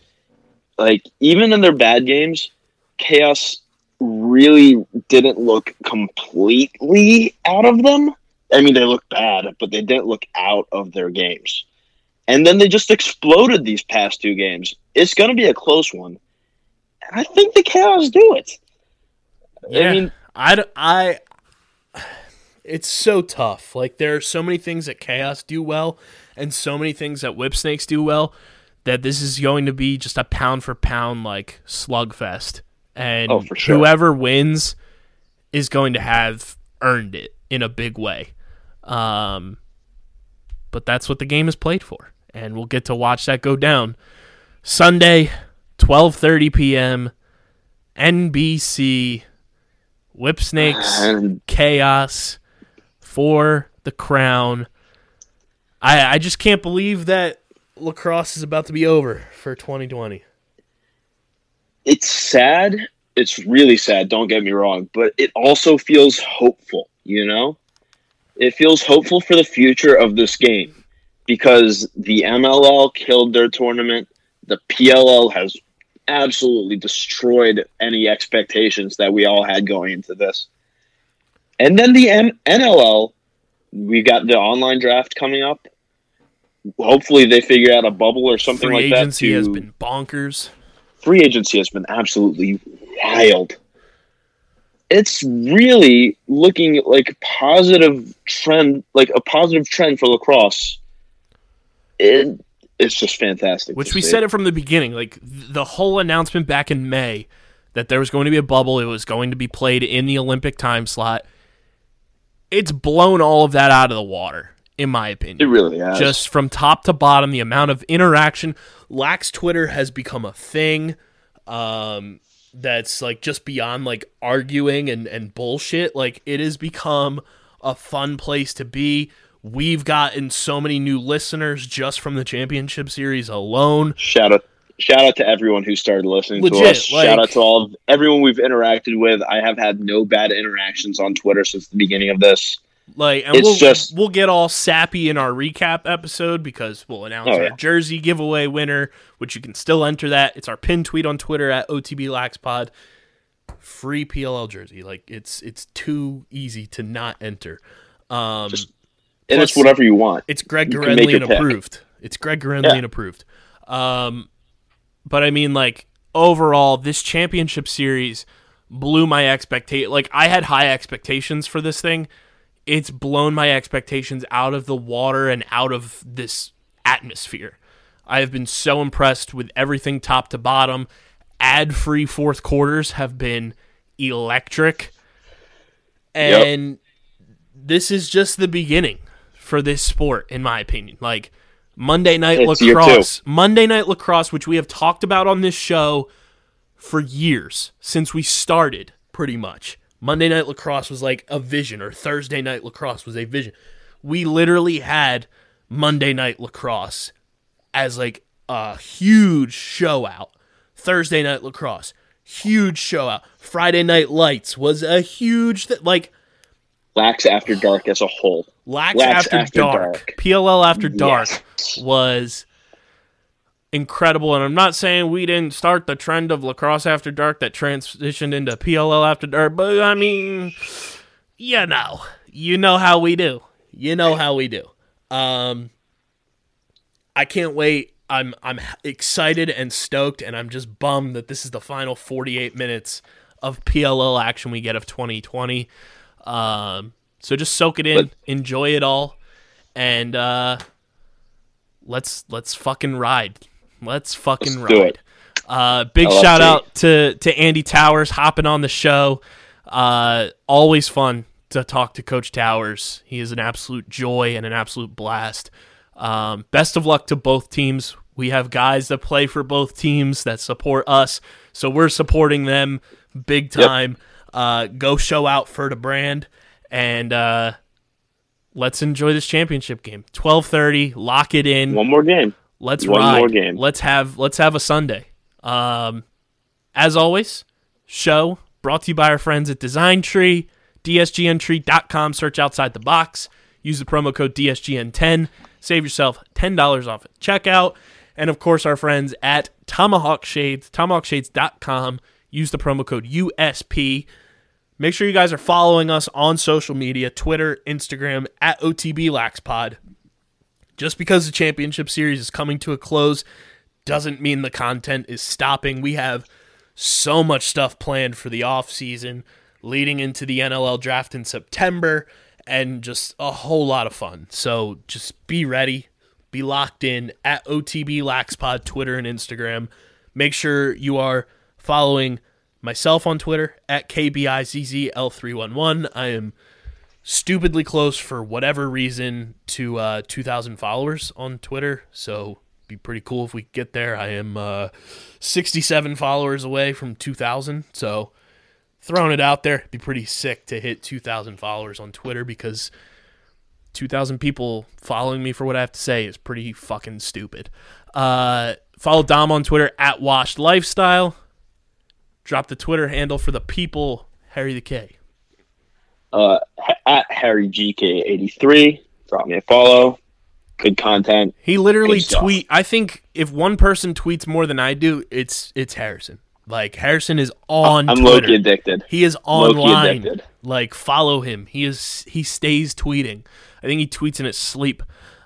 Like, even in their bad games, Chaos really didn't look completely out of them. I mean, they looked bad, but they didn't look out of their games. And then they just exploded these past two games. It's going to be a close one. And I think the Chaos do it. Yeah, I mean, I, I, it's so tough. Like, there are so many things that Chaos do well and so many things that Whipsnakes do well that this is going to be just a pound-for-pound, like, slugfest. And oh, for sure. Whoever wins is going to have earned it in a big way. Um, but that's what the game is played for. And we'll get to watch that go down. Sunday, twelve thirty p.m., N B C, Whipsnakes, Chaos, for the crown. I I just can't believe that lacrosse is about to be over for twenty twenty. It's sad. It's really sad, don't get me wrong. But it also feels hopeful, you know? It feels hopeful for the future of this game because the M L L killed their tournament. The P L L has absolutely destroyed any expectations that we all had going into this. And then the M- NLL, we got the online draft coming up. Hopefully they figure out a bubble or something like that. Free agency has been bonkers. Free agency has been absolutely wild. It's really looking at like positive trend, like a positive trend for lacrosse. It, it's just fantastic. Which we said it from the beginning, like the whole announcement back in May that there was going to be a bubble. It was going to be played in the Olympic time slot. It's blown all of that out of the water, in my opinion. It really has. Just from top to bottom, the amount of interaction. Lax Twitter has become a thing. Um, That's like just beyond like arguing and, and bullshit. Like it has become a fun place to be. We've gotten so many new listeners just from the championship series alone. Shout out, shout out to everyone who started listening Legit, to us. Like, shout out to all of, everyone we've interacted with. I have had no bad interactions on Twitter since the beginning of this. Like, and it's we'll just, we'll get all sappy in our recap episode because we'll announce oh, yeah. our jersey giveaway winner, which you can still enter that. It's our pinned tweet on Twitter at O T B Lax Pod. Free P L L jersey. Like it's it's too easy to not enter. Um, just, and it's whatever you want. It's Greg Garendlian approved. It's Greg Garendlian yeah. approved. Um, but I mean, like overall, this championship series blew my expectation. Like I had high expectations for this thing. It's blown my expectations out of the water and out of this atmosphere. I have been so impressed with everything top to bottom. Ad-free fourth quarters have been electric. And yep. This is just the beginning for this sport, in my opinion. Like, Monday Night it's Lacrosse. Monday Night Lacrosse, which we have talked about on this show for years, since we started, pretty much. Monday Night Lacrosse was like a vision, or Thursday Night Lacrosse was a vision. We literally had Monday Night Lacrosse as like a huge show out. Thursday Night Lacrosse, huge show out. Friday Night Lights was a huge th- like Lax After Dark as a whole. Lax, Lax After, After Dark. Dark. P L L After Dark yes. was incredible, and I'm not saying we didn't start the trend of Lacrosse After Dark that transitioned into P L L After Dark, but I mean, you know, you know how we do. You know how we do. Um, I can't wait. I'm I'm excited and stoked, and I'm just bummed that this is the final forty-eight minutes of P L L action we get of twenty twenty. Um, so just soak it in, enjoy it all, and uh, let's let's fucking ride. Let's fucking Let's ride. Uh, big L F T. Shout out to, to Andy Towers hopping on the show. Uh, always fun to talk to Coach Towers. He is an absolute joy and an absolute blast. Um, best of luck to both teams. We have guys that play for both teams that support us, so we're supporting them big time. Yep. Uh, go show out for the brand, and uh, let's enjoy this championship game. twelve thirty, lock it in. One more game. Let's One ride. More game. Let's have let's have a Sunday. Um, as always, show brought to you by our friends at Design Tree, D S G N tree dot com. Search outside the box. Use the promo code D S G N ten. Save yourself ten dollars off at checkout. And of course, our friends at Tomahawk Shades, tomahawk shades dot com. Use the promo code U S P. Make sure you guys are following us on social media, Twitter, Instagram, at O T B Lax Pod. Just because the championship series is coming to a close doesn't mean the content is stopping. We have so much stuff planned for the off season, leading into the N L L draft in September, and just a whole lot of fun. So just be ready, be locked in at O T B Lax Pod, Twitter and Instagram. Make sure you are following myself on Twitter at K B I Z Z L three one one. I am stupidly close for whatever reason to uh, two thousand followers on Twitter, so it'd be pretty cool if we could get there. I am uh, sixty-seven followers away from two thousand, so throwing it out there, it'd be pretty sick to hit two thousand followers on Twitter, because two thousand people following me for what I have to say is pretty fucking stupid. Uh, follow Dom on Twitter at Washed Lifestyle. Drop the Twitter handle for the people, Harry the K. Uh, at Harry G K eighty-three, drop me a follow. Good content. He literally tweet. I think if one person tweets more than I do, it's it's Harrison. Like Harrison is on. I'm Twitter. Loki addicted. He is online. Loki addicted. Like follow him. He is. He stays tweeting. I think he tweets in his sleep.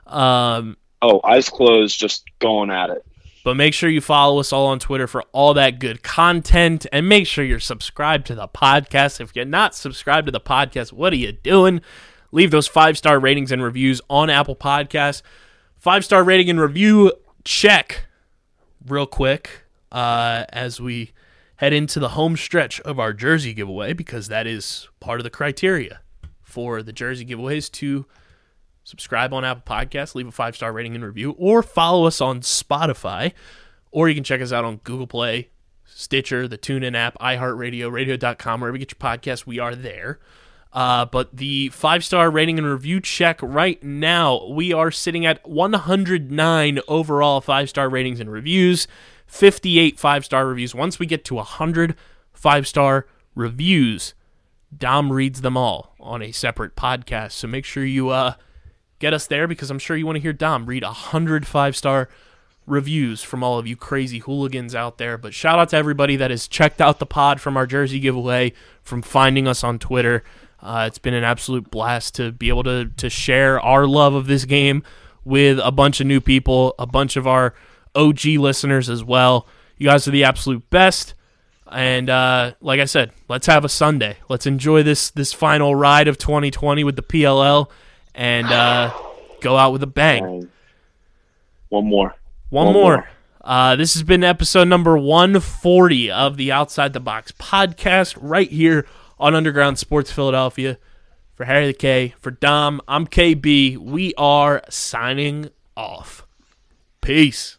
Um, oh, eyes closed, just going at it. But make sure you follow us all on Twitter for all that good content, and make sure you're subscribed to the podcast. If you're not subscribed to the podcast, what are you doing? Leave those five-star ratings and reviews on Apple Podcasts. Five-star rating and review check real quick uh, as we head into the home stretch of our jersey giveaway, because that is part of the criteria for the jersey giveaways to subscribe on Apple Podcasts, leave a five-star rating and review, or follow us on Spotify, or you can check us out on Google Play, Stitcher, the TuneIn app, iHeartRadio, radio dot com, wherever you get your podcasts, we are there. Uh, but the five-star rating and review check right now, we are sitting at one hundred nine overall five-star ratings and reviews, fifty-eight five-star reviews. Once we get to one hundred five-star reviews, Dom reads them all on a separate podcast, so make sure you... uh. Get us there, because I'm sure you want to hear Dom read one hundred five-star reviews from all of you crazy hooligans out there. But shout out to everybody that has checked out the pod from our jersey giveaway, from finding us on Twitter. Uh, it's been an absolute blast to be able to to share our love of this game with a bunch of new people, a bunch of our O G listeners as well. You guys are the absolute best. And uh, like I said, let's have a Sunday. Let's enjoy this this final ride of twenty twenty with the P L L. And uh, go out with a bang. One more. One, One more. more. Uh, this has been episode number one forty of the Outside the Box podcast, right here on Underground Sports Philadelphia. For Harry the K, for Dom, I'm K B. We are signing off. Peace.